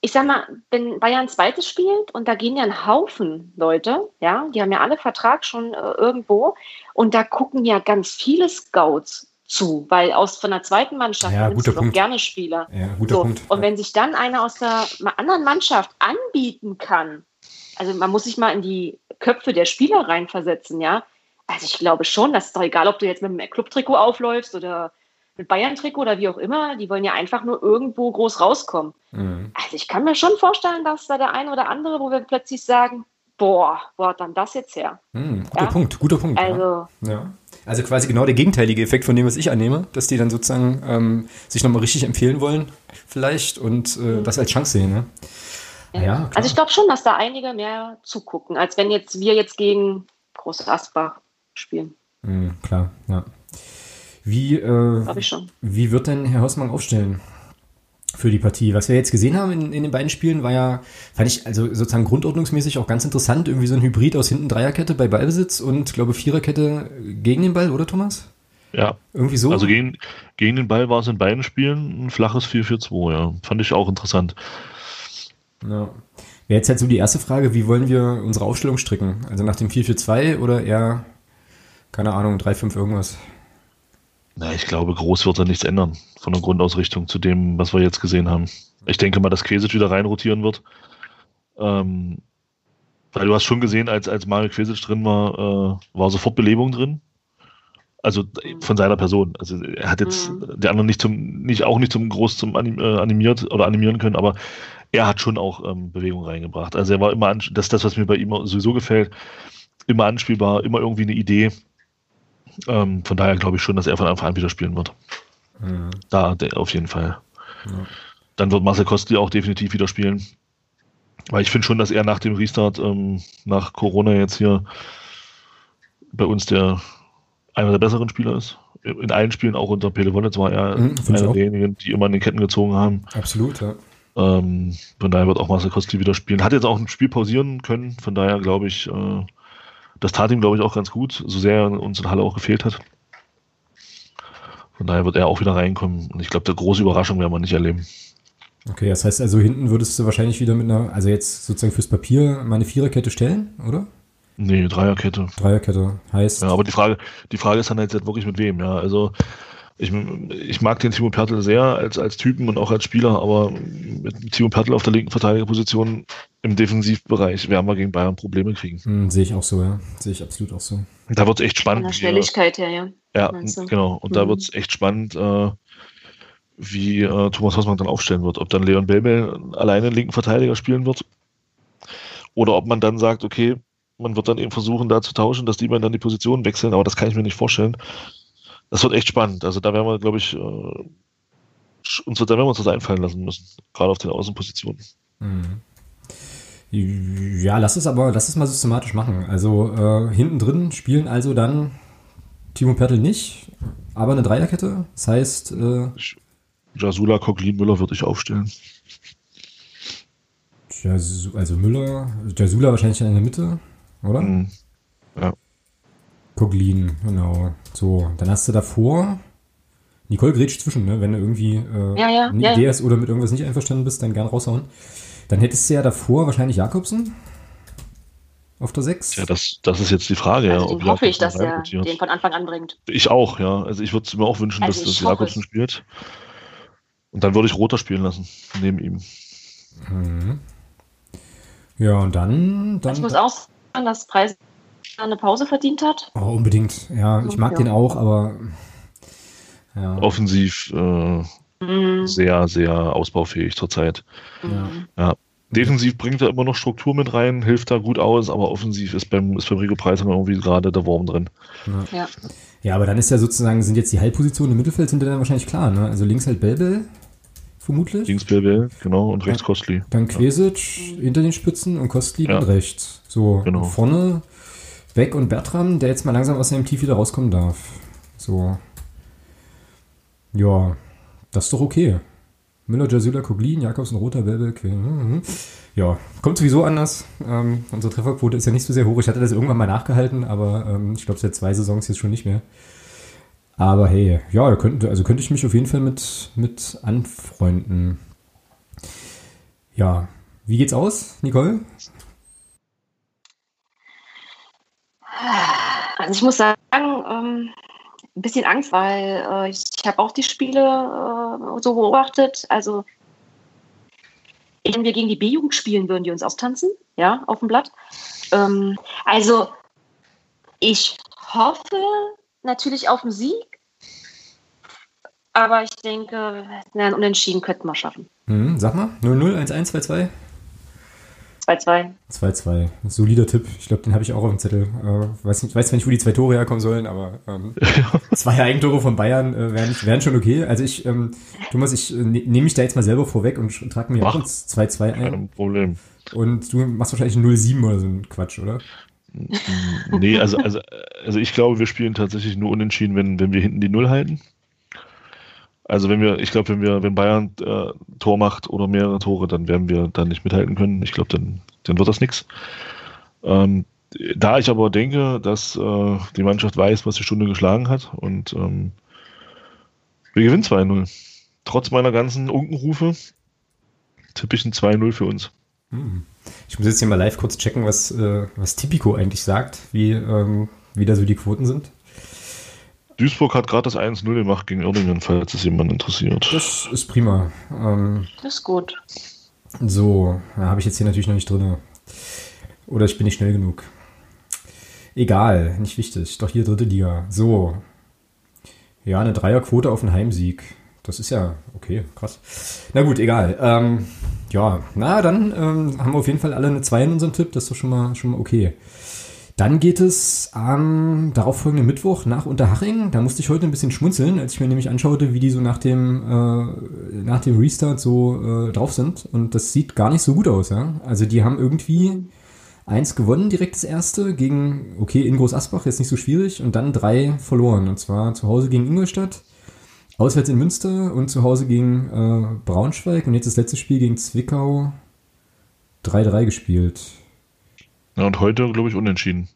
ich sag mal, wenn Bayern zweites spielt und da gehen ja ein Haufen Leute, ja, die haben ja alle Vertrag schon äh, irgendwo und da gucken ja ganz viele Scouts zu, weil aus von der zweiten Mannschaft ja, nimmst du doch gerne Spieler. Ja, guter so. Punkt. Und wenn sich dann einer aus der anderen Mannschaft anbieten kann, also man muss sich mal in die Köpfe der Spieler reinversetzen, ja. Also ich glaube schon, das ist doch egal, ob du jetzt mit einem Clubtrikot aufläufst oder mit Bayern-Trikot oder wie auch immer, die wollen ja einfach nur irgendwo groß rauskommen. Mhm. Also ich kann mir schon vorstellen, dass da der eine oder andere, wo wir plötzlich sagen, boah, wo hat dann das jetzt her? Mhm, guter ja? Punkt, guter Punkt. Also, ja. Ja. Also quasi genau der gegenteilige Effekt von dem, was ich annehme, dass die dann sozusagen ähm, sich nochmal richtig empfehlen wollen vielleicht und äh, mhm. das als Chance sehen. Ne? Ja. Ja, klar. Also ich glaube schon, dass da einige mehr zugucken, als wenn jetzt wir jetzt gegen Groß Asbach spielen. Mhm, klar, ja. Wie, äh, wie wird denn Herr Hausmann aufstellen für die Partie? Was wir jetzt gesehen haben in, in den beiden Spielen, war ja, fand ich also sozusagen grundordnungsmäßig auch ganz interessant, irgendwie so ein Hybrid aus hinten Dreierkette bei Ballbesitz und, glaube, Viererkette gegen den Ball, oder Thomas? Ja. Irgendwie so? Also gegen, gegen den Ball war es in beiden Spielen ein flaches vier vier zwei, ja. Fand ich auch interessant. Ja. Wäre jetzt halt so die erste Frage, wie wollen wir unsere Aufstellung stricken? Also nach dem vier vier zwei oder eher, keine Ahnung, drei fünf irgendwas? Na, ich glaube, groß wird da nichts ändern von der Grundausrichtung zu dem, was wir jetzt gesehen haben. Ich denke mal, dass Kvesic wieder reinrotieren wird. Ähm, weil du hast schon gesehen, als, als Mario Kvesic drin war, äh, war sofort Belebung drin. Also mhm. von seiner Person. Also er hat jetzt mhm. die anderen nicht zum, nicht, auch nicht zum groß zum anim, äh, animiert oder animieren können, aber er hat schon auch ähm, Bewegung reingebracht. Also er war immer, das ist das, was mir bei ihm sowieso gefällt, immer anspielbar, immer irgendwie eine Idee. Ähm, von daher glaube ich schon, dass er von Anfang an wieder spielen wird. Ja. Da, der, auf jeden Fall. Ja. Dann wird Marcel Kostli auch definitiv wieder spielen. Weil ich finde schon, dass er nach dem Restart, ähm, nach Corona jetzt hier bei uns der einer der besseren Spieler ist. In allen Spielen, auch unter Pele Wollitz, war er mhm, einer derjenigen, die immer in den Ketten gezogen haben. Absolut, ja. Ähm, von daher wird auch Marcel Kostli wieder spielen. Hat jetzt auch ein Spiel pausieren können, von daher glaube ich, äh, das tat ihm, glaube ich, auch ganz gut, so sehr er uns in Halle auch gefehlt hat. Von daher wird er auch wieder reinkommen. Und ich glaube, eine große Überraschung werden wir nicht erleben. Okay, das heißt also, hinten würdest du wahrscheinlich wieder mit einer, also jetzt sozusagen fürs Papier, meine Viererkette stellen, oder? Nee, Dreierkette. Dreierkette heißt. Ja, aber die Frage, die Frage ist dann jetzt wirklich mit wem, ja. Also ich, ich mag den Timo Pertl sehr als, als Typen und auch als Spieler, aber mit Timo Pertl auf der linken Verteidigerposition im Defensivbereich werden wir gegen Bayern Probleme kriegen. Hm, sehe ich auch so, ja. Sehe ich absolut auch so. Da wird es echt spannend. Von der Schnelligkeit her, ja. Ja, ja, genau. Und mhm. da wird es echt spannend, äh, wie äh, Thomas Hausmann dann aufstellen wird. Ob dann Leon Bell Bell alleine linken Verteidiger spielen wird oder ob man dann sagt, okay, man wird dann eben versuchen, da zu tauschen, dass die beiden dann die Positionen wechseln, aber das kann ich mir nicht vorstellen. Das wird echt spannend. Also da werden wir, glaube ich, uns wird, da werden wir uns das einfallen lassen müssen, gerade auf den Außenpositionen. Mhm. Ja, lass es aber, lass es mal systematisch machen. Also äh, hinten drin spielen also dann Timo Pertl nicht, aber eine Dreierkette. Das heißt, äh, Gjasula, Koglin, Müller würde ich aufstellen. Also Müller, Gjasula wahrscheinlich in der Mitte, oder? Mhm. Ja. Koglin, genau. So, dann hast du davor Nicole grätscht zwischen, ne? Wenn du irgendwie äh, ja, ja, eine ja, Idee ja. hast oder mit irgendwas nicht einverstanden bist, dann gern raushauen. Dann hättest du ja davor wahrscheinlich Jakobsen auf der sechs. Ja, das, das ist jetzt die Frage. Also ja, den ob hoffe ich, dass er den von Anfang an bringt. Ich auch, ja. Also ich würde es mir auch wünschen, also dass, dass Jakobsen es. spielt. Und dann würde ich Rother spielen lassen, neben ihm. Mhm. Ja, und dann, dann... Ich muss auch sagen, dass Preis eine Pause verdient hat. Oh, unbedingt. Ja, ich mag ja. den auch, aber... Ja. Offensiv äh, mhm. sehr, sehr ausbaufähig zurzeit. Mhm. Ja. Defensiv bringt er immer noch Struktur mit rein, hilft da gut aus, aber offensiv ist beim, ist beim Rico Preis irgendwie gerade der Wurm drin. Ja. Ja. ja, aber dann ist ja sozusagen, sind jetzt die Halbpositionen im Mittelfeld, sind dann wahrscheinlich klar, ne? Also links halt Bell Bell. Vermutlich. Links Bell Bell, genau, und rechts Kostli. Dann Kvesic ja. hinter den Spitzen und Kostli ja. und rechts. So, genau. Vorne Beck und Bertram, der jetzt mal langsam aus seinem Tief wieder rauskommen darf. So. Ja, das ist doch okay. Müller, Gjasula, Koglin, Jakobsen, Rother, Bell Bell, okay. Ja, kommt sowieso anders. Ähm, unsere Trefferquote ist ja nicht so sehr hoch. Ich hatte das irgendwann mal nachgehalten, aber ähm, ich glaube seit zwei Saisons jetzt schon nicht mehr. Aber hey, ja, könnte, also könnte ich mich auf jeden Fall mit, mit anfreunden. Ja, wie geht's aus, Nicole? Also ich muss sagen, ähm, ein bisschen Angst, weil äh, ich, ich habe auch die Spiele äh, so beobachtet. Also wenn wir gegen die B-Jugend spielen, würden die uns austanzen, ja, auf dem Blatt. Ähm, also ich hoffe... Natürlich auf den Sieg, aber ich denke, na, einen Unentschieden könnten wir schaffen. Hm, sag mal, null null, eins eins, zwei zwei? zwei zwei. zwei zwei, solider Tipp. Ich glaube, den habe ich auch auf dem Zettel. Äh, weiß nicht, weiß nicht, wo die zwei Tore herkommen sollen, aber ähm, zwei Eigentore von Bayern äh, wären, wären schon okay. Also ich, ähm, Thomas, ich äh, nehme mich da jetzt mal selber vorweg und trage mir auch uns zwei zwei ein. Kein Problem. Und du machst wahrscheinlich null sieben oder so einen Quatsch, oder? Nee, also, also, also ich glaube, wir spielen tatsächlich nur unentschieden, wenn, wenn wir hinten die Null halten. Also wenn wir, ich glaube, wenn wir, wenn Bayern äh, Tor macht oder mehrere Tore, dann werden wir da nicht mithalten können. Ich glaube, dann, dann wird das nichts. Ähm, da ich aber denke, dass äh, die Mannschaft weiß, was die Stunde geschlagen hat und ähm, wir gewinnen zwei null. Trotz meiner ganzen Unkenrufe tippe ich ein zwei null für uns. Hm. Ich muss jetzt hier mal live kurz checken, was, äh, was Tipico eigentlich sagt, wie, ähm, wie da so die Quoten sind. Duisburg hat gerade das eins null gemacht gegen Irdingen, falls es jemand interessiert. Das ist prima. Ähm, das ist gut. So, da habe ich jetzt hier natürlich noch nicht drin. Oder ich bin nicht schnell genug. Egal, nicht wichtig. Doch hier dritte Liga. So. Ja, eine Dreierquote auf einen Heimsieg. Das ist ja okay, krass. Na gut, egal. Ähm, ja, na dann ähm, haben wir auf jeden Fall alle eine zwei in unserem Tipp. Das ist doch schon mal, schon mal okay. Dann geht es am darauffolgenden Mittwoch nach Unterhaching. Da musste ich heute ein bisschen schmunzeln, als ich mir nämlich anschaute, wie die so nach dem, äh, nach dem Restart so äh, drauf sind. Und das sieht gar nicht so gut aus, ja. Also die haben irgendwie eins gewonnen, direkt das erste, gegen, okay, in Groß Asbach, jetzt nicht so schwierig. Und dann drei verloren. Und zwar zu Hause gegen Ingolstadt. Auswärts in Münster und zu Hause gegen äh, Braunschweig und jetzt das letzte Spiel gegen Zwickau drei drei gespielt. Ja, und heute, glaube ich, unentschieden.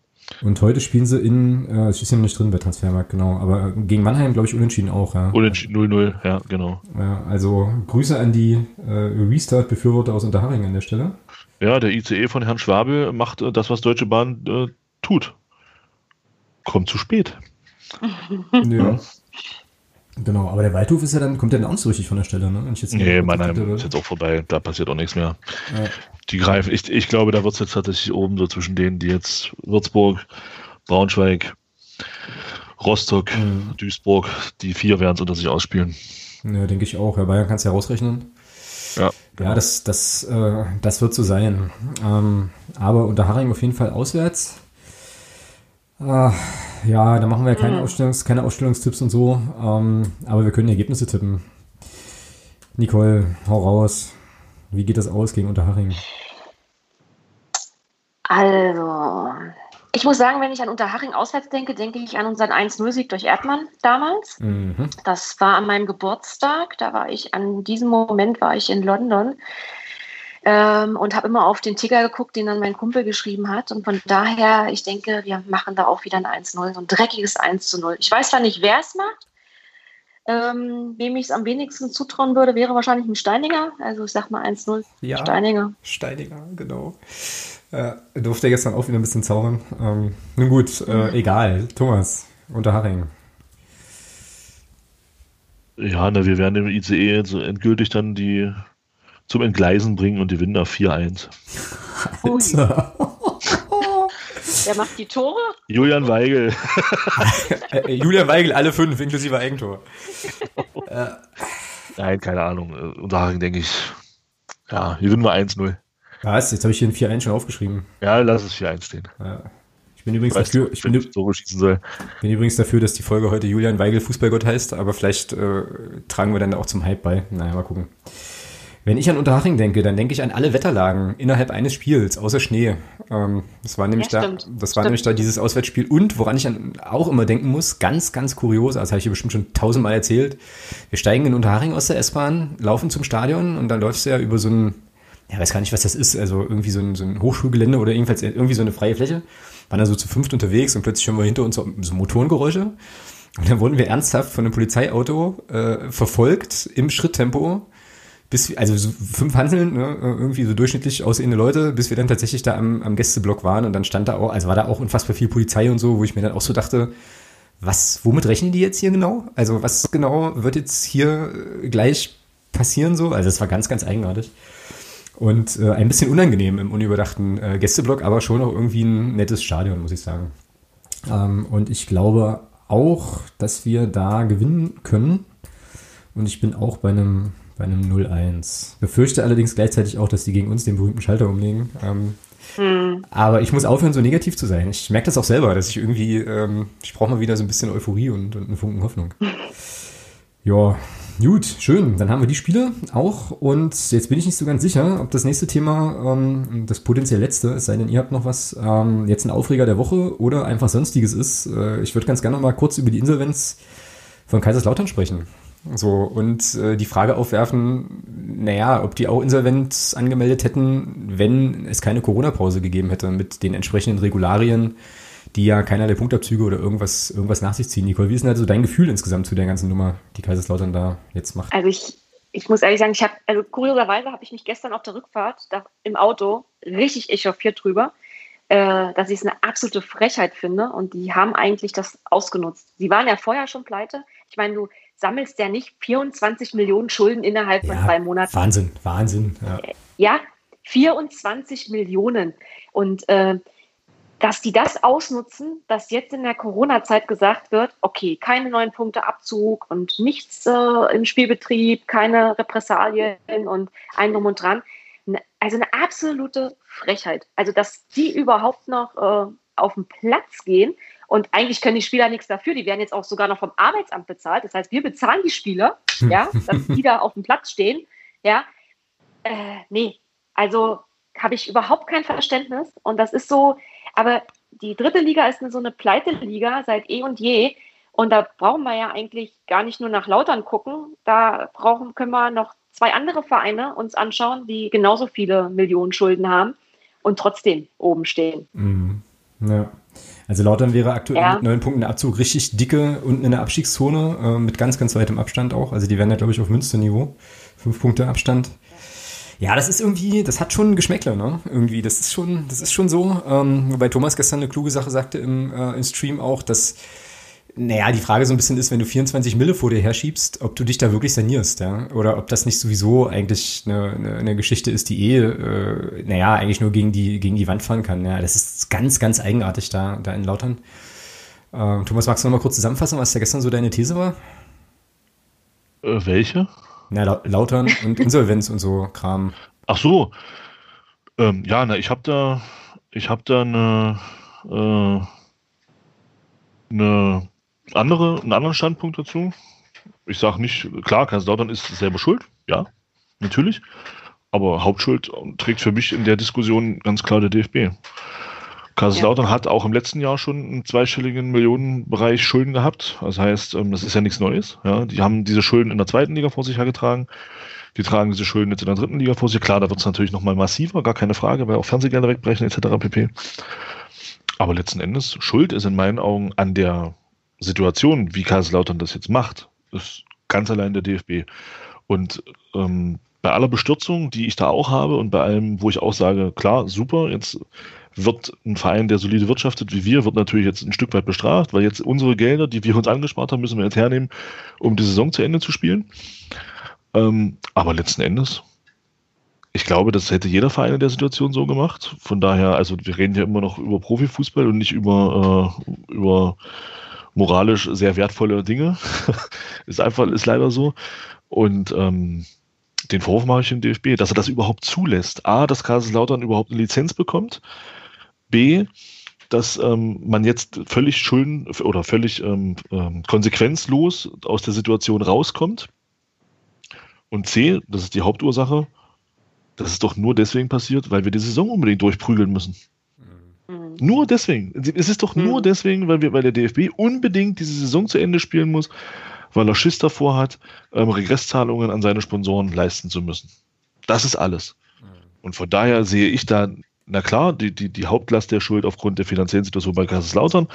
Und heute spielen sie in, äh, es ist ja noch nicht drin bei Transfermarkt, genau, aber gegen Mannheim, glaube ich, unentschieden auch. Ja. Unentschieden null null, ja, genau. Ja, also Grüße an die äh, Restart-Befürworter aus Unterhaching an der Stelle. Ja, der I C E von Herrn Schwabe macht äh, das, was Deutsche Bahn äh, tut. Kommt zu spät. Ja. Genau, aber der Waldhof ist ja dann, kommt ja dann auch nicht so richtig von der Stelle, ne? Wenn ich jetzt nee, Mannheim hatte, ist jetzt auch vorbei, da passiert auch nichts mehr. Ja. Die greifen, ich, ich glaube, da wird es jetzt tatsächlich oben so zwischen denen, die jetzt Würzburg, Braunschweig, Rostock, mhm. Duisburg, die vier werden es unter sich ausspielen. Ja, denke ich auch. Ja, Bayern kannst du ja rausrechnen. Ja, ja, das, das, äh, das wird so sein. Ähm, aber Unterhaching auf jeden Fall auswärts. Ah, ja, da machen wir ja keine, mhm. Ausstellungs-, keine Ausstellungstipps und so, ähm, aber wir können Ergebnisse tippen. Nicole, hau raus. Wie geht das aus gegen Unterhaching? Also, ich muss sagen, wenn ich an Unterhaching auswärts denke, denke ich an unseren eins null Sieg durch Erdmann damals. Mhm. Das war an meinem Geburtstag, da war ich, an diesem Moment war ich in London. Ähm, und habe immer auf den Ticker geguckt, den dann mein Kumpel geschrieben hat. Und von daher, ich denke, wir machen da auch wieder ein eins null, so ein dreckiges eins zu null. Ich weiß zwar nicht, wer es macht. Ähm, wem ich es am wenigsten zutrauen würde, wäre wahrscheinlich ein Steininger. Also ich sag mal eins null, ja, Steininger. Steininger, genau. Äh, durfte gestern auch wieder ein bisschen zaubern. Ähm, nun gut, äh, mhm. egal. Thomas, Unterhaching. Ja, ne, wir werden dem I C E jetzt endgültig dann die zum Entgleisen bringen und gewinnen auf vier eins. Alter. Wer macht die Tore? Julian Weigl. Julian Weigl, alle fünf, inklusive Eigentor. Nein, keine Ahnung. Unterhaching denke ich, ja, gewinnen wir eins null. Was? Jetzt habe ich hier ein vier eins schon aufgeschrieben. Ja, lass es vier eins stehen. Ja. Ich bin übrigens weißt, dafür, ich bin, du, so schießen soll. bin übrigens dafür, dass die Folge heute Julian Weigl Fußballgott heißt, aber vielleicht äh, tragen wir dann auch zum Hype bei. Naja, mal gucken. Wenn ich an Unterhaching denke, dann denke ich an alle Wetterlagen innerhalb eines Spiels, außer Schnee. Ähm, das war, nämlich, ja, da, das war nämlich da dieses Auswärtsspiel. Und woran ich an, auch immer denken muss, ganz, ganz kurios, das habe ich dir bestimmt schon tausendmal erzählt, wir steigen in Unterhaching aus der S-Bahn, laufen zum Stadion und dann läufst du ja über so ein, ja, weiß gar nicht, was das ist, also irgendwie so ein, so ein Hochschulgelände oder jedenfalls irgendwie so eine freie Fläche. Waren da so zu fünft unterwegs und plötzlich hören wir hinter uns so, so Motorengeräusche. Und dann wurden wir ernsthaft von einem Polizeiauto äh, verfolgt im Schritttempo. Bis, also so fünf Hanseln, ne, irgendwie so durchschnittlich aussehende Leute, bis wir dann tatsächlich da am, am Gästeblock waren und dann stand da auch, also war da auch unfassbar viel Polizei und so, wo ich mir dann auch so dachte, was, womit rechnen die jetzt hier genau? Also was genau wird jetzt hier gleich passieren so? Also es war ganz, ganz eigenartig und äh, ein bisschen unangenehm im unüberdachten äh, Gästeblock, aber schon auch irgendwie ein nettes Stadion, muss ich sagen. Ähm, und ich glaube auch, dass wir da gewinnen können und ich bin auch bei einem Bei einem null eins. Befürchte allerdings gleichzeitig auch, dass die gegen uns den berühmten Schalter umlegen. Ähm, hm. Aber ich muss aufhören, so negativ zu sein. Ich merke das auch selber, dass ich irgendwie, ähm, ich brauche mal wieder so ein bisschen Euphorie und, und einen Funken Hoffnung. Ja, gut, schön. Dann haben wir die Spiele auch. Und jetzt bin ich nicht so ganz sicher, ob das nächste Thema, ähm, das potenziell letzte, es sei denn, ihr habt noch was, ähm, jetzt ein Aufreger der Woche oder einfach Sonstiges ist. Äh, ich würde ganz gerne noch mal kurz über die Insolvenz von Kaiserslautern sprechen. So, und äh, die Frage aufwerfen, naja, ob die auch Insolvenz angemeldet hätten, wenn es keine Corona-Pause gegeben hätte mit den entsprechenden Regularien, die ja keinerlei Punktabzüge oder irgendwas, irgendwas nach sich ziehen. Nicole, wie ist denn also dein Gefühl insgesamt zu der ganzen Nummer, die Kaiserslautern da jetzt macht? Also ich, ich muss ehrlich sagen, ich habe, also kurioserweise habe ich mich gestern auf der Rückfahrt da, im Auto richtig echauffiert drüber, äh, dass ich es eine absolute Frechheit finde und die haben eigentlich das ausgenutzt. Sie waren ja vorher schon pleite. Ich meine, du sammelst ja nicht vierundzwanzig Millionen Schulden innerhalb von ja, zwei Monaten. Wahnsinn, Wahnsinn. Ja, ja, vierundzwanzig Millionen. Und äh, dass die das ausnutzen, dass jetzt in der Corona-Zeit gesagt wird, okay, keine neuen Punkte Abzug und nichts äh, im Spielbetrieb, keine Repressalien und ein Drum und Dran. Also eine absolute Frechheit. Also, dass die überhaupt noch äh, auf den Platz gehen. Und eigentlich können die Spieler nichts dafür. Die werden jetzt auch sogar noch vom Arbeitsamt bezahlt. Das heißt, wir bezahlen die Spieler, ja, dass die da auf dem Platz stehen. Ja, äh, nee, also habe ich überhaupt kein Verständnis. Und das ist so, aber die dritte Liga ist so eine Pleite-Liga seit eh und je. Und da brauchen wir ja eigentlich gar nicht nur nach Lautern gucken. Da brauchen, können wir noch zwei andere Vereine uns anschauen, die genauso viele Millionen Schulden haben und trotzdem oben stehen. Mhm. Ja. Also Lautern wäre aktuell ja. mit neun Punkten der Abzug richtig dicke, unten in der Abstiegszone, äh, mit ganz, ganz weitem Abstand auch. Also die wären ja, glaube ich, auf Münsterniveau. Fünf Punkte Abstand. Ja, das ist irgendwie, das hat schon Geschmäckler, ne? Irgendwie, das ist schon, das ist schon so. Ähm, wobei Thomas gestern eine kluge Sache sagte im, äh, im Stream auch, dass, naja, die Frage so ein bisschen ist, wenn du vierundzwanzig Mille vor dir herschiebst, ob du dich da wirklich sanierst, ja? Oder ob das nicht sowieso eigentlich eine, eine, eine Geschichte ist, die eh, äh, naja, eigentlich nur gegen die, gegen die Wand fahren kann, ja? Das ist ganz, ganz eigenartig da, da in Lautern. Ähm, Thomas, magst du nochmal kurz zusammenfassen, was da gestern so deine These war? Äh, welche? Na, La- Lautern und Insolvenz und so Kram. Ach so. Ähm, ja, na, ich habe da, ich habe da eine, äh, eine andere, einen anderen Standpunkt dazu. Ich sage nicht, klar, Kaiserslautern ist selber schuld, ja, natürlich. Aber Hauptschuld trägt für mich in der Diskussion ganz klar der D F B. Kaiserslautern ja. hat auch im letzten Jahr schon einen zweistelligen Millionenbereich Schulden gehabt. Das heißt, das ist ja nichts Neues. Ja, die haben diese Schulden in der zweiten Liga vor sich hergetragen. Die tragen diese Schulden jetzt in der dritten Liga vor sich. Klar, da wird es natürlich nochmal massiver, gar keine Frage, weil auch Fernsehgelder wegbrechen et cetera pp. Aber letzten Endes, Schuld ist in meinen Augen an der Situation, wie Kaiserslautern das jetzt macht, ist ganz allein der D F B. Und ähm, bei aller Bestürzung, die ich da auch habe und bei allem, wo ich auch sage, klar, super, jetzt wird ein Verein, der solide wirtschaftet wie wir, wird natürlich jetzt ein Stück weit bestraft, weil jetzt unsere Gelder, die wir uns angespart haben, müssen wir jetzt hernehmen, um die Saison zu Ende zu spielen. Ähm, aber letzten Endes, ich glaube, das hätte jeder Verein in der Situation so gemacht. Von daher, also wir reden ja immer noch über Profifußball und nicht über, äh, über moralisch sehr wertvolle Dinge. ist einfach, ist leider so. Und ähm, den Vorwurf mache ich dem D F B, dass er das überhaupt zulässt. A, dass Kaiserslautern überhaupt eine Lizenz bekommt. B, dass ähm, man jetzt völlig schulden oder völlig ähm, ähm, konsequenzlos aus der Situation rauskommt. Und C, das ist die Hauptursache, das ist doch nur deswegen passiert, weil wir die Saison unbedingt durchprügeln müssen. Mhm. Nur deswegen. Es ist doch mhm. nur deswegen, weil wir, weil der D F B unbedingt diese Saison zu Ende spielen muss, weil er Schiss davor hat, ähm, Regresszahlungen an seine Sponsoren leisten zu müssen. Das ist alles. Mhm. Und von daher sehe ich da, na klar, die, die, die Hauptlast der Schuld aufgrund der finanziellen Situation bei Kaiserslautern.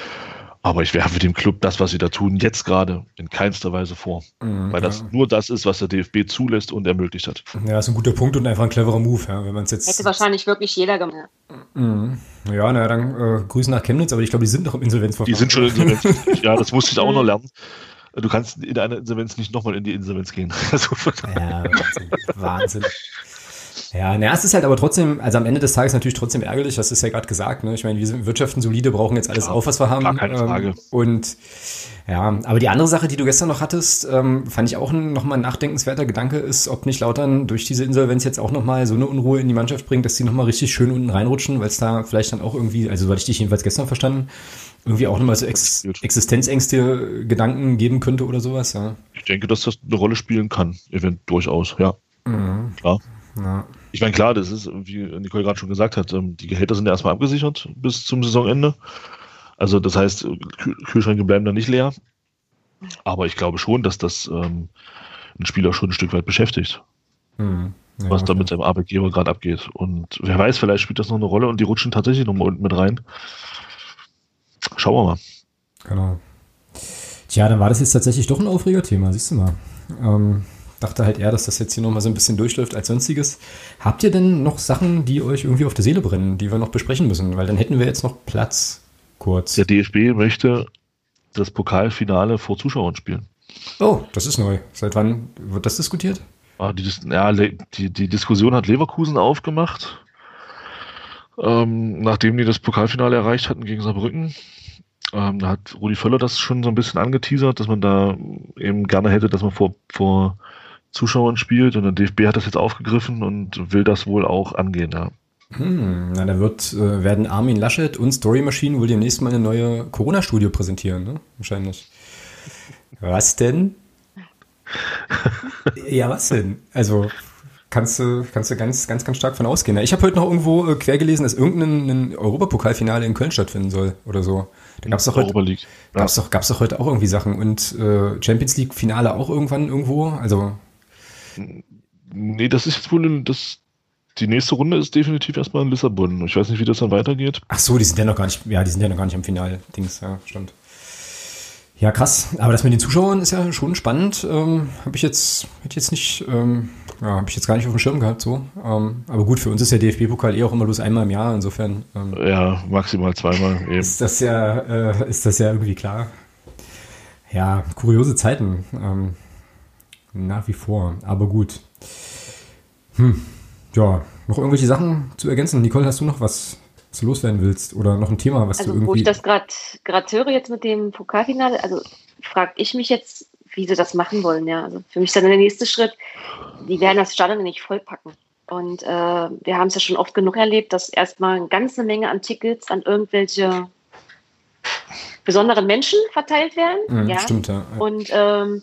Aber ich werfe dem Club das, was sie da tun, jetzt gerade in keinster Weise vor. Mhm, weil das ja. nur das ist, was der D F B zulässt und ermöglicht hat. Ja, das ist ein guter Punkt und einfach ein cleverer Move. Ja, wenn man's jetzt hätte wahrscheinlich wirklich jeder gemacht. Mhm. Ja, naja, dann äh, Grüße nach Chemnitz, aber ich glaube, die sind noch im Insolvenzverfahren. Die sind schon im Insolvenzverfahren. Ja, das musste ich auch noch lernen. Du kannst in einer Insolvenz nicht nochmal in die Insolvenz gehen. Also, ja, Wahnsinn. Wahnsinn. Ja, naja, es ist halt aber trotzdem, also am Ende des Tages natürlich trotzdem ärgerlich, das ist ja gerade gesagt, ne? Ich meine, wir sind wirtschaften solide, brauchen jetzt alles ja, auf, was wir haben. Gar keine Frage. Ähm, und ja, aber die andere Sache, die du gestern noch hattest, ähm, fand ich auch ein, nochmal ein nachdenkenswerter Gedanke ist, ob nicht Lautern durch diese Insolvenz jetzt auch nochmal so eine Unruhe in die Mannschaft bringt, dass die nochmal richtig schön unten reinrutschen, weil es da vielleicht dann auch irgendwie, also so hatte ich dich jedenfalls gestern verstanden, irgendwie auch nochmal so Ex- Existenzängste Gedanken geben könnte oder sowas, ja. Ich denke, dass das eine Rolle spielen kann, eventuell durchaus, ja. Mhm. Klar. Ja. Ich meine, klar, das ist, wie Nicole gerade schon gesagt hat, die Gehälter sind ja erstmal abgesichert bis zum Saisonende. Also das heißt, Kühlschränke bleiben da nicht leer. Aber ich glaube schon, dass das ähm, einen Spieler schon ein Stück weit beschäftigt, mhm. ja, was okay. da mit seinem Arbeitgeber gerade abgeht. Und wer weiß, vielleicht spielt das noch eine Rolle und die rutschen tatsächlich nochmal unten mit rein. Schauen wir mal. Genau. Tja, dann war das jetzt tatsächlich doch ein Aufregerthema, siehst du mal. Ähm dachte halt eher, dass das jetzt hier nochmal so ein bisschen durchläuft als sonstiges. Habt ihr denn noch Sachen, die euch irgendwie auf der Seele brennen, die wir noch besprechen müssen? Weil dann hätten wir jetzt noch Platz kurz. Der D F B möchte das Pokalfinale vor Zuschauern spielen. Oh, das ist neu. Seit wann wird das diskutiert? Ah, die, ja, die, die Diskussion hat Leverkusen aufgemacht, ähm, nachdem die das Pokalfinale erreicht hatten gegen Saarbrücken. Ähm, da hat Rudi Völler das schon so ein bisschen angeteasert, dass man da eben gerne hätte, dass man vor, vor Zuschauern spielt und der D F B hat das jetzt aufgegriffen und will das wohl auch angehen. Ja. Hm, na, da wird, äh, werden Armin Laschet und Story Machine wohl demnächst mal eine neue Corona-Studie präsentieren, ne? Wahrscheinlich. Was denn? Ja, was denn? Also, kannst du, kannst du ganz, ganz, ganz stark von ausgehen. Ich habe heute noch irgendwo äh, quer gelesen, dass irgendein Europapokalfinale in Köln stattfinden soll oder so. Da gab es doch, ja. gab's doch, gab's doch heute auch irgendwie Sachen und äh, Champions League-Finale auch irgendwann irgendwo. Also. Nee, das ist wohl, das die nächste Runde ist definitiv erstmal in Lissabon. Ich weiß nicht, wie das dann weitergeht. Ach so, die sind ja noch gar nicht, ja, die sind ja noch gar nicht am Final-Dings, ja, stimmt. Ja, krass. Aber das mit den Zuschauern ist ja schon spannend. Ähm, habe ich jetzt, hätte jetzt nicht, ähm, ja, habe ich jetzt gar nicht auf dem Schirm gehabt, so. Ähm, aber gut, für uns ist der D F B-Pokal eh auch immer bloß einmal im Jahr, insofern. Ähm, ja, maximal zweimal eben. Ist das ja, äh, ist das ja irgendwie klar. Ja, kuriose Zeiten. Ähm, nach wie vor, aber gut. Hm. Ja, noch irgendwelche Sachen zu ergänzen? Nicole, hast du noch was, was du loswerden willst? Oder noch ein Thema, was also, du irgendwie... Also wo ich das gerade höre jetzt mit dem Pokalfinale, also frage ich mich jetzt, wie sie das machen wollen. Ja, also für mich ist dann der nächste Schritt, die werden das Stadion nicht vollpacken. Und äh, wir haben es ja schon oft genug erlebt, dass erstmal eine ganze Menge an Tickets an irgendwelche besonderen Menschen verteilt werden. Mhm, ja. Stimmt, ja. Und ähm,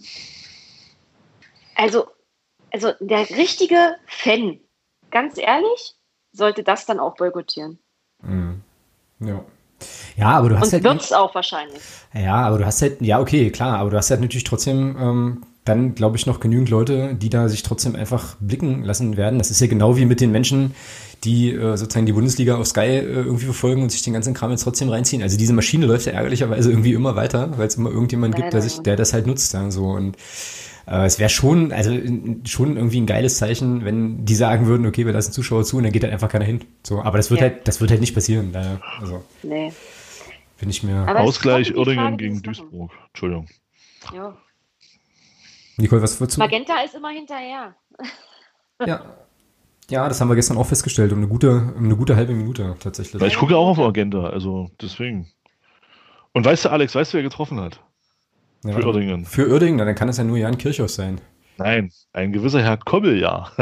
also, also der richtige Fan, ganz ehrlich, sollte das dann auch boykottieren. Mhm. Ja. Ja, aber du hast und halt... Und wird es auch wahrscheinlich. Ja, aber du hast halt... Ja, okay, klar. Aber du hast halt natürlich trotzdem ähm, dann, glaube ich, noch genügend Leute, die da sich trotzdem einfach blicken lassen werden. Das ist ja genau wie mit den Menschen, die äh, sozusagen die Bundesliga auf Sky äh, irgendwie verfolgen und sich den ganzen Kram jetzt trotzdem reinziehen. Also diese Maschine läuft ja ärgerlicherweise irgendwie immer weiter, weil es immer irgendjemanden gibt, der, sich, der das halt nutzt. Ja, so. Und es wäre schon, also schon irgendwie ein geiles Zeichen, wenn die sagen würden, okay, wir lassen Zuschauer zu und dann geht halt einfach keiner hin. So, aber das wird ja. halt, das wird halt nicht passieren. Leider. Also, nee. Finde ich mir. Ausgleich Irdingen gegen Duisburg. Machen. Entschuldigung. Jo. Nicole, was würdest du? Magenta ist immer hinterher. Ja. Ja, das haben wir gestern auch festgestellt. Um eine gute, um eine gute halbe Minute tatsächlich. Weil ich gucke auch auf Magenta, also deswegen. Und weißt du, Alex, weißt du, wer getroffen hat? Ja, für Irdingen. Für Irdingen, dann kann es ja nur Jan Kirchhoff sein. Nein, ein gewisser Herr Kobbeljahr.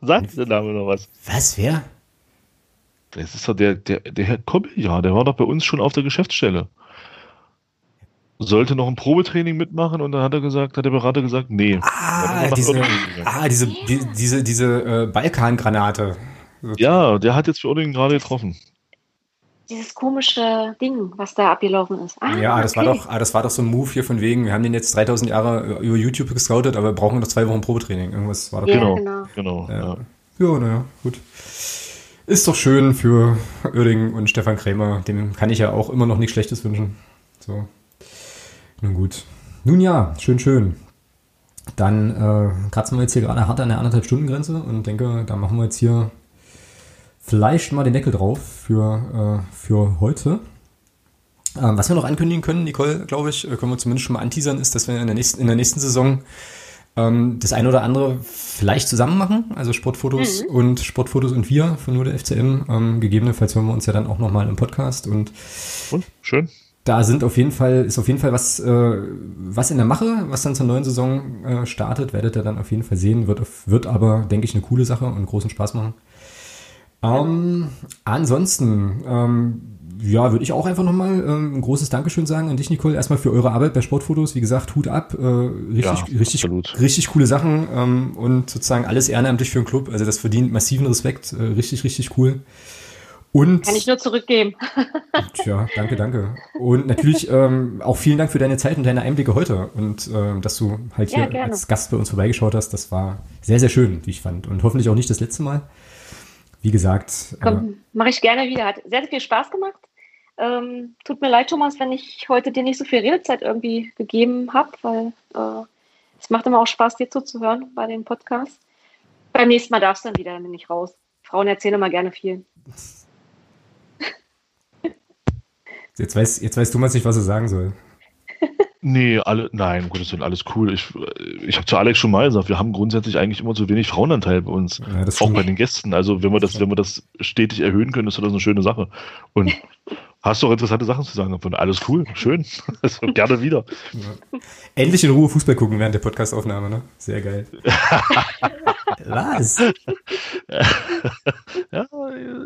Sagt der Name noch was? Was, wer? Das ist doch der, der, der Herr Kobbeljahr, der war doch bei uns schon auf der Geschäftsstelle. Sollte noch ein Probetraining mitmachen und dann hat er gesagt, hat der Berater gesagt, nee. Ah, diese, ah, diese, die, diese, diese äh, Balkangranate. Ja, der hat jetzt für Irdingen gerade getroffen. Dieses komische Ding, was da abgelaufen ist. Ah, ja, das, okay. war doch, das war doch so ein Move hier von wegen, wir haben den jetzt dreitausend Jahre über YouTube gescoutet, aber wir brauchen noch zwei Wochen Probetraining. Irgendwas war doch. Ja, genau, genau. genau ja, naja, na ja, gut. Ist doch schön für Irdingen und Stefan Krämer. Dem kann ich ja auch immer noch nichts Schlechtes wünschen. So. Nun gut. Nun ja, schön, schön. Dann äh, kratzen wir jetzt hier gerade hart an der anderthalb Stunden Grenze und denke, da machen wir jetzt hier vielleicht mal den Deckel drauf für, äh, für heute. Ähm, was wir noch ankündigen können, Nicole, glaube ich, können wir zumindest schon mal anteasern, ist, dass wir in der nächsten, in der nächsten Saison ähm, das eine oder andere vielleicht zusammen machen. Also Sportfotos mhm. und Sportfotos und wir von nurderfcm. Ähm, gegebenenfalls hören wir uns ja dann auch nochmal im Podcast. Und, und schön. Da sind auf jeden Fall, ist auf jeden Fall was, äh, was in der Mache, was dann zur neuen Saison äh, startet, werdet ihr dann auf jeden Fall sehen. Wird, wird aber, denke ich, eine coole Sache und großen Spaß machen. Ähm, ansonsten, ähm, ja, würde ich auch einfach nochmal ähm, ein großes Dankeschön sagen an dich, Nicole, erstmal für eure Arbeit bei Sportfotos. Wie gesagt, Hut ab, äh, richtig, ja, richtig, richtig coole Sachen ähm, und sozusagen alles ehrenamtlich für den Club. Also das verdient massiven Respekt, äh, richtig, richtig cool. Und, kann ich nur zurückgeben. Tja, danke, danke. Und natürlich ähm, auch vielen Dank für deine Zeit und deine Einblicke heute und äh, dass du halt hier ja, als Gast bei uns vorbeigeschaut hast. Das war sehr, sehr schön, wie ich fand und hoffentlich auch nicht das letzte Mal. Wie gesagt. Komm, mache ich gerne wieder. Hat sehr, sehr viel Spaß gemacht. Ähm, tut mir leid, Thomas, wenn ich heute dir nicht so viel Redezeit irgendwie gegeben habe, weil äh, es macht immer auch Spaß, dir zuzuhören bei den Podcasts. Beim nächsten Mal darfst du dann wieder, dann bin ich raus. Frauen erzählen immer gerne viel. Jetzt weiß, jetzt weiß Thomas nicht, was er sagen soll. Nee, alle, nein, um Gottes Willen, alles cool. Ich, ich habe zu Alex schon mal gesagt, wir haben grundsätzlich eigentlich immer zu wenig Frauenanteil bei uns. Ja, das auch bei den Gästen. Also wenn wir das, wenn wir das stetig erhöhen können, ist das eine schöne Sache. Und hast doch interessante Sachen zu sagen. Alles cool, schön. Also gerne wieder. Ja. Endlich in Ruhe Fußball gucken während der Podcastaufnahme, ne? Sehr geil. Was? Ja,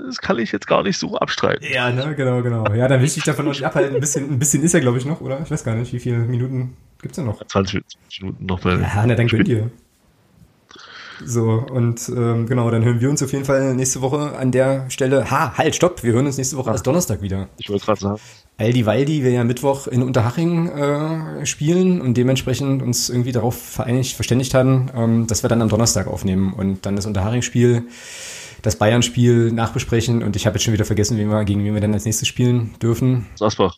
das kann ich jetzt gar nicht so abstreiten. Ja, ne, genau, genau. Ja, dann will ich dich davon noch nicht abhalten. Ein bisschen, ein bisschen ist ja, glaube ich, noch, oder? Ich weiß gar nicht, wie viele Minuten gibt es denn noch? zwanzig, zwanzig Minuten noch. Bei ja, na, dann könnt ihr. So, und ähm, genau, dann hören wir uns auf jeden Fall nächste Woche an der Stelle. Ha, halt, stopp, wir hören uns nächste Woche erst Donnerstag wieder. Ich wollte gerade sagen. Aldi Waldi will ja Mittwoch in Unterhaching äh, spielen und dementsprechend uns irgendwie darauf vereinigt, verständigt haben, ähm, dass wir dann am Donnerstag aufnehmen und dann das Unterhaching-Spiel, das Bayern-Spiel nachbesprechen. Und ich habe jetzt schon wieder vergessen, wen wir, gegen wen wir dann als nächstes spielen dürfen. Asbach.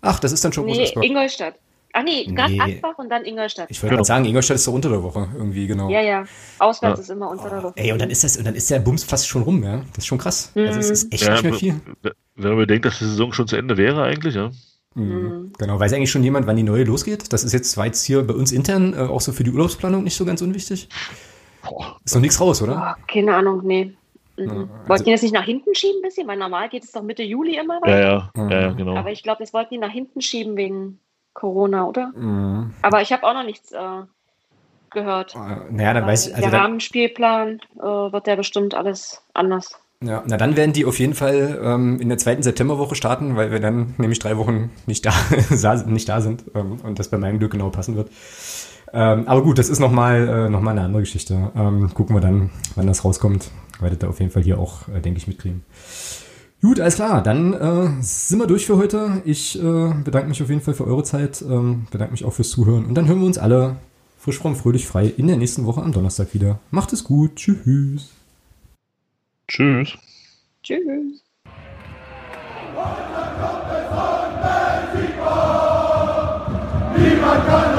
Ach, das ist dann schon nee, Groß Asbach. Ingolstadt. Ach nee, Groß nee. Asbach und dann Ingolstadt. Ich wollte gerade sagen, Ingolstadt ist so unter der Woche irgendwie, genau. Ja, ja. Auswärts ja. ist immer unter der Woche. Ey, und dann ist das, und dann ist der Bums fast schon rum, ja. Das ist schon krass. Mhm. Also es ist echt ja, nicht mehr viel. Wenn man bedenkt, dass die Saison schon zu Ende wäre eigentlich, ja. Mhm. Genau, weiß eigentlich schon jemand, wann die neue losgeht? Das ist jetzt zwar jetzt hier bei uns intern, äh, auch so für die Urlaubsplanung nicht so ganz unwichtig. Boah. Ist noch nichts raus, oder? Oh, keine Ahnung, nee. Mhm. Ja, also wollten die das nicht nach hinten schieben ein bisschen? Weil normal geht es doch Mitte Juli immer weiter. Ja, ja, mhm. ja, ja genau. Aber ich glaube, das wollten die nach hinten schieben wegen Corona, oder? Mhm. Aber ich habe auch noch nichts äh, gehört. Naja, dann weiß ich... Also der dann... Rahmenspielplan äh, wird ja bestimmt alles anders. Ja, na dann werden die auf jeden Fall ähm, in der zweiten Septemberwoche starten, weil wir dann nämlich drei Wochen nicht da, nicht da sind ähm, und das bei meinem Glück genau passen wird. Ähm, aber gut, das ist nochmal äh, noch mal eine andere Geschichte. Ähm, gucken wir dann, wann das rauskommt. Werdet ihr auf jeden Fall hier auch, äh, denke ich, mitkriegen. Gut, alles klar. Dann äh, sind wir durch für heute. Ich äh, bedanke mich auf jeden Fall für eure Zeit, ähm, bedanke mich auch fürs Zuhören. Und dann hören wir uns alle frisch, fromm, fröhlich, frei in der nächsten Woche am Donnerstag wieder. Macht es gut. Tschüss. Tschüss. Tschüss. Niemand kann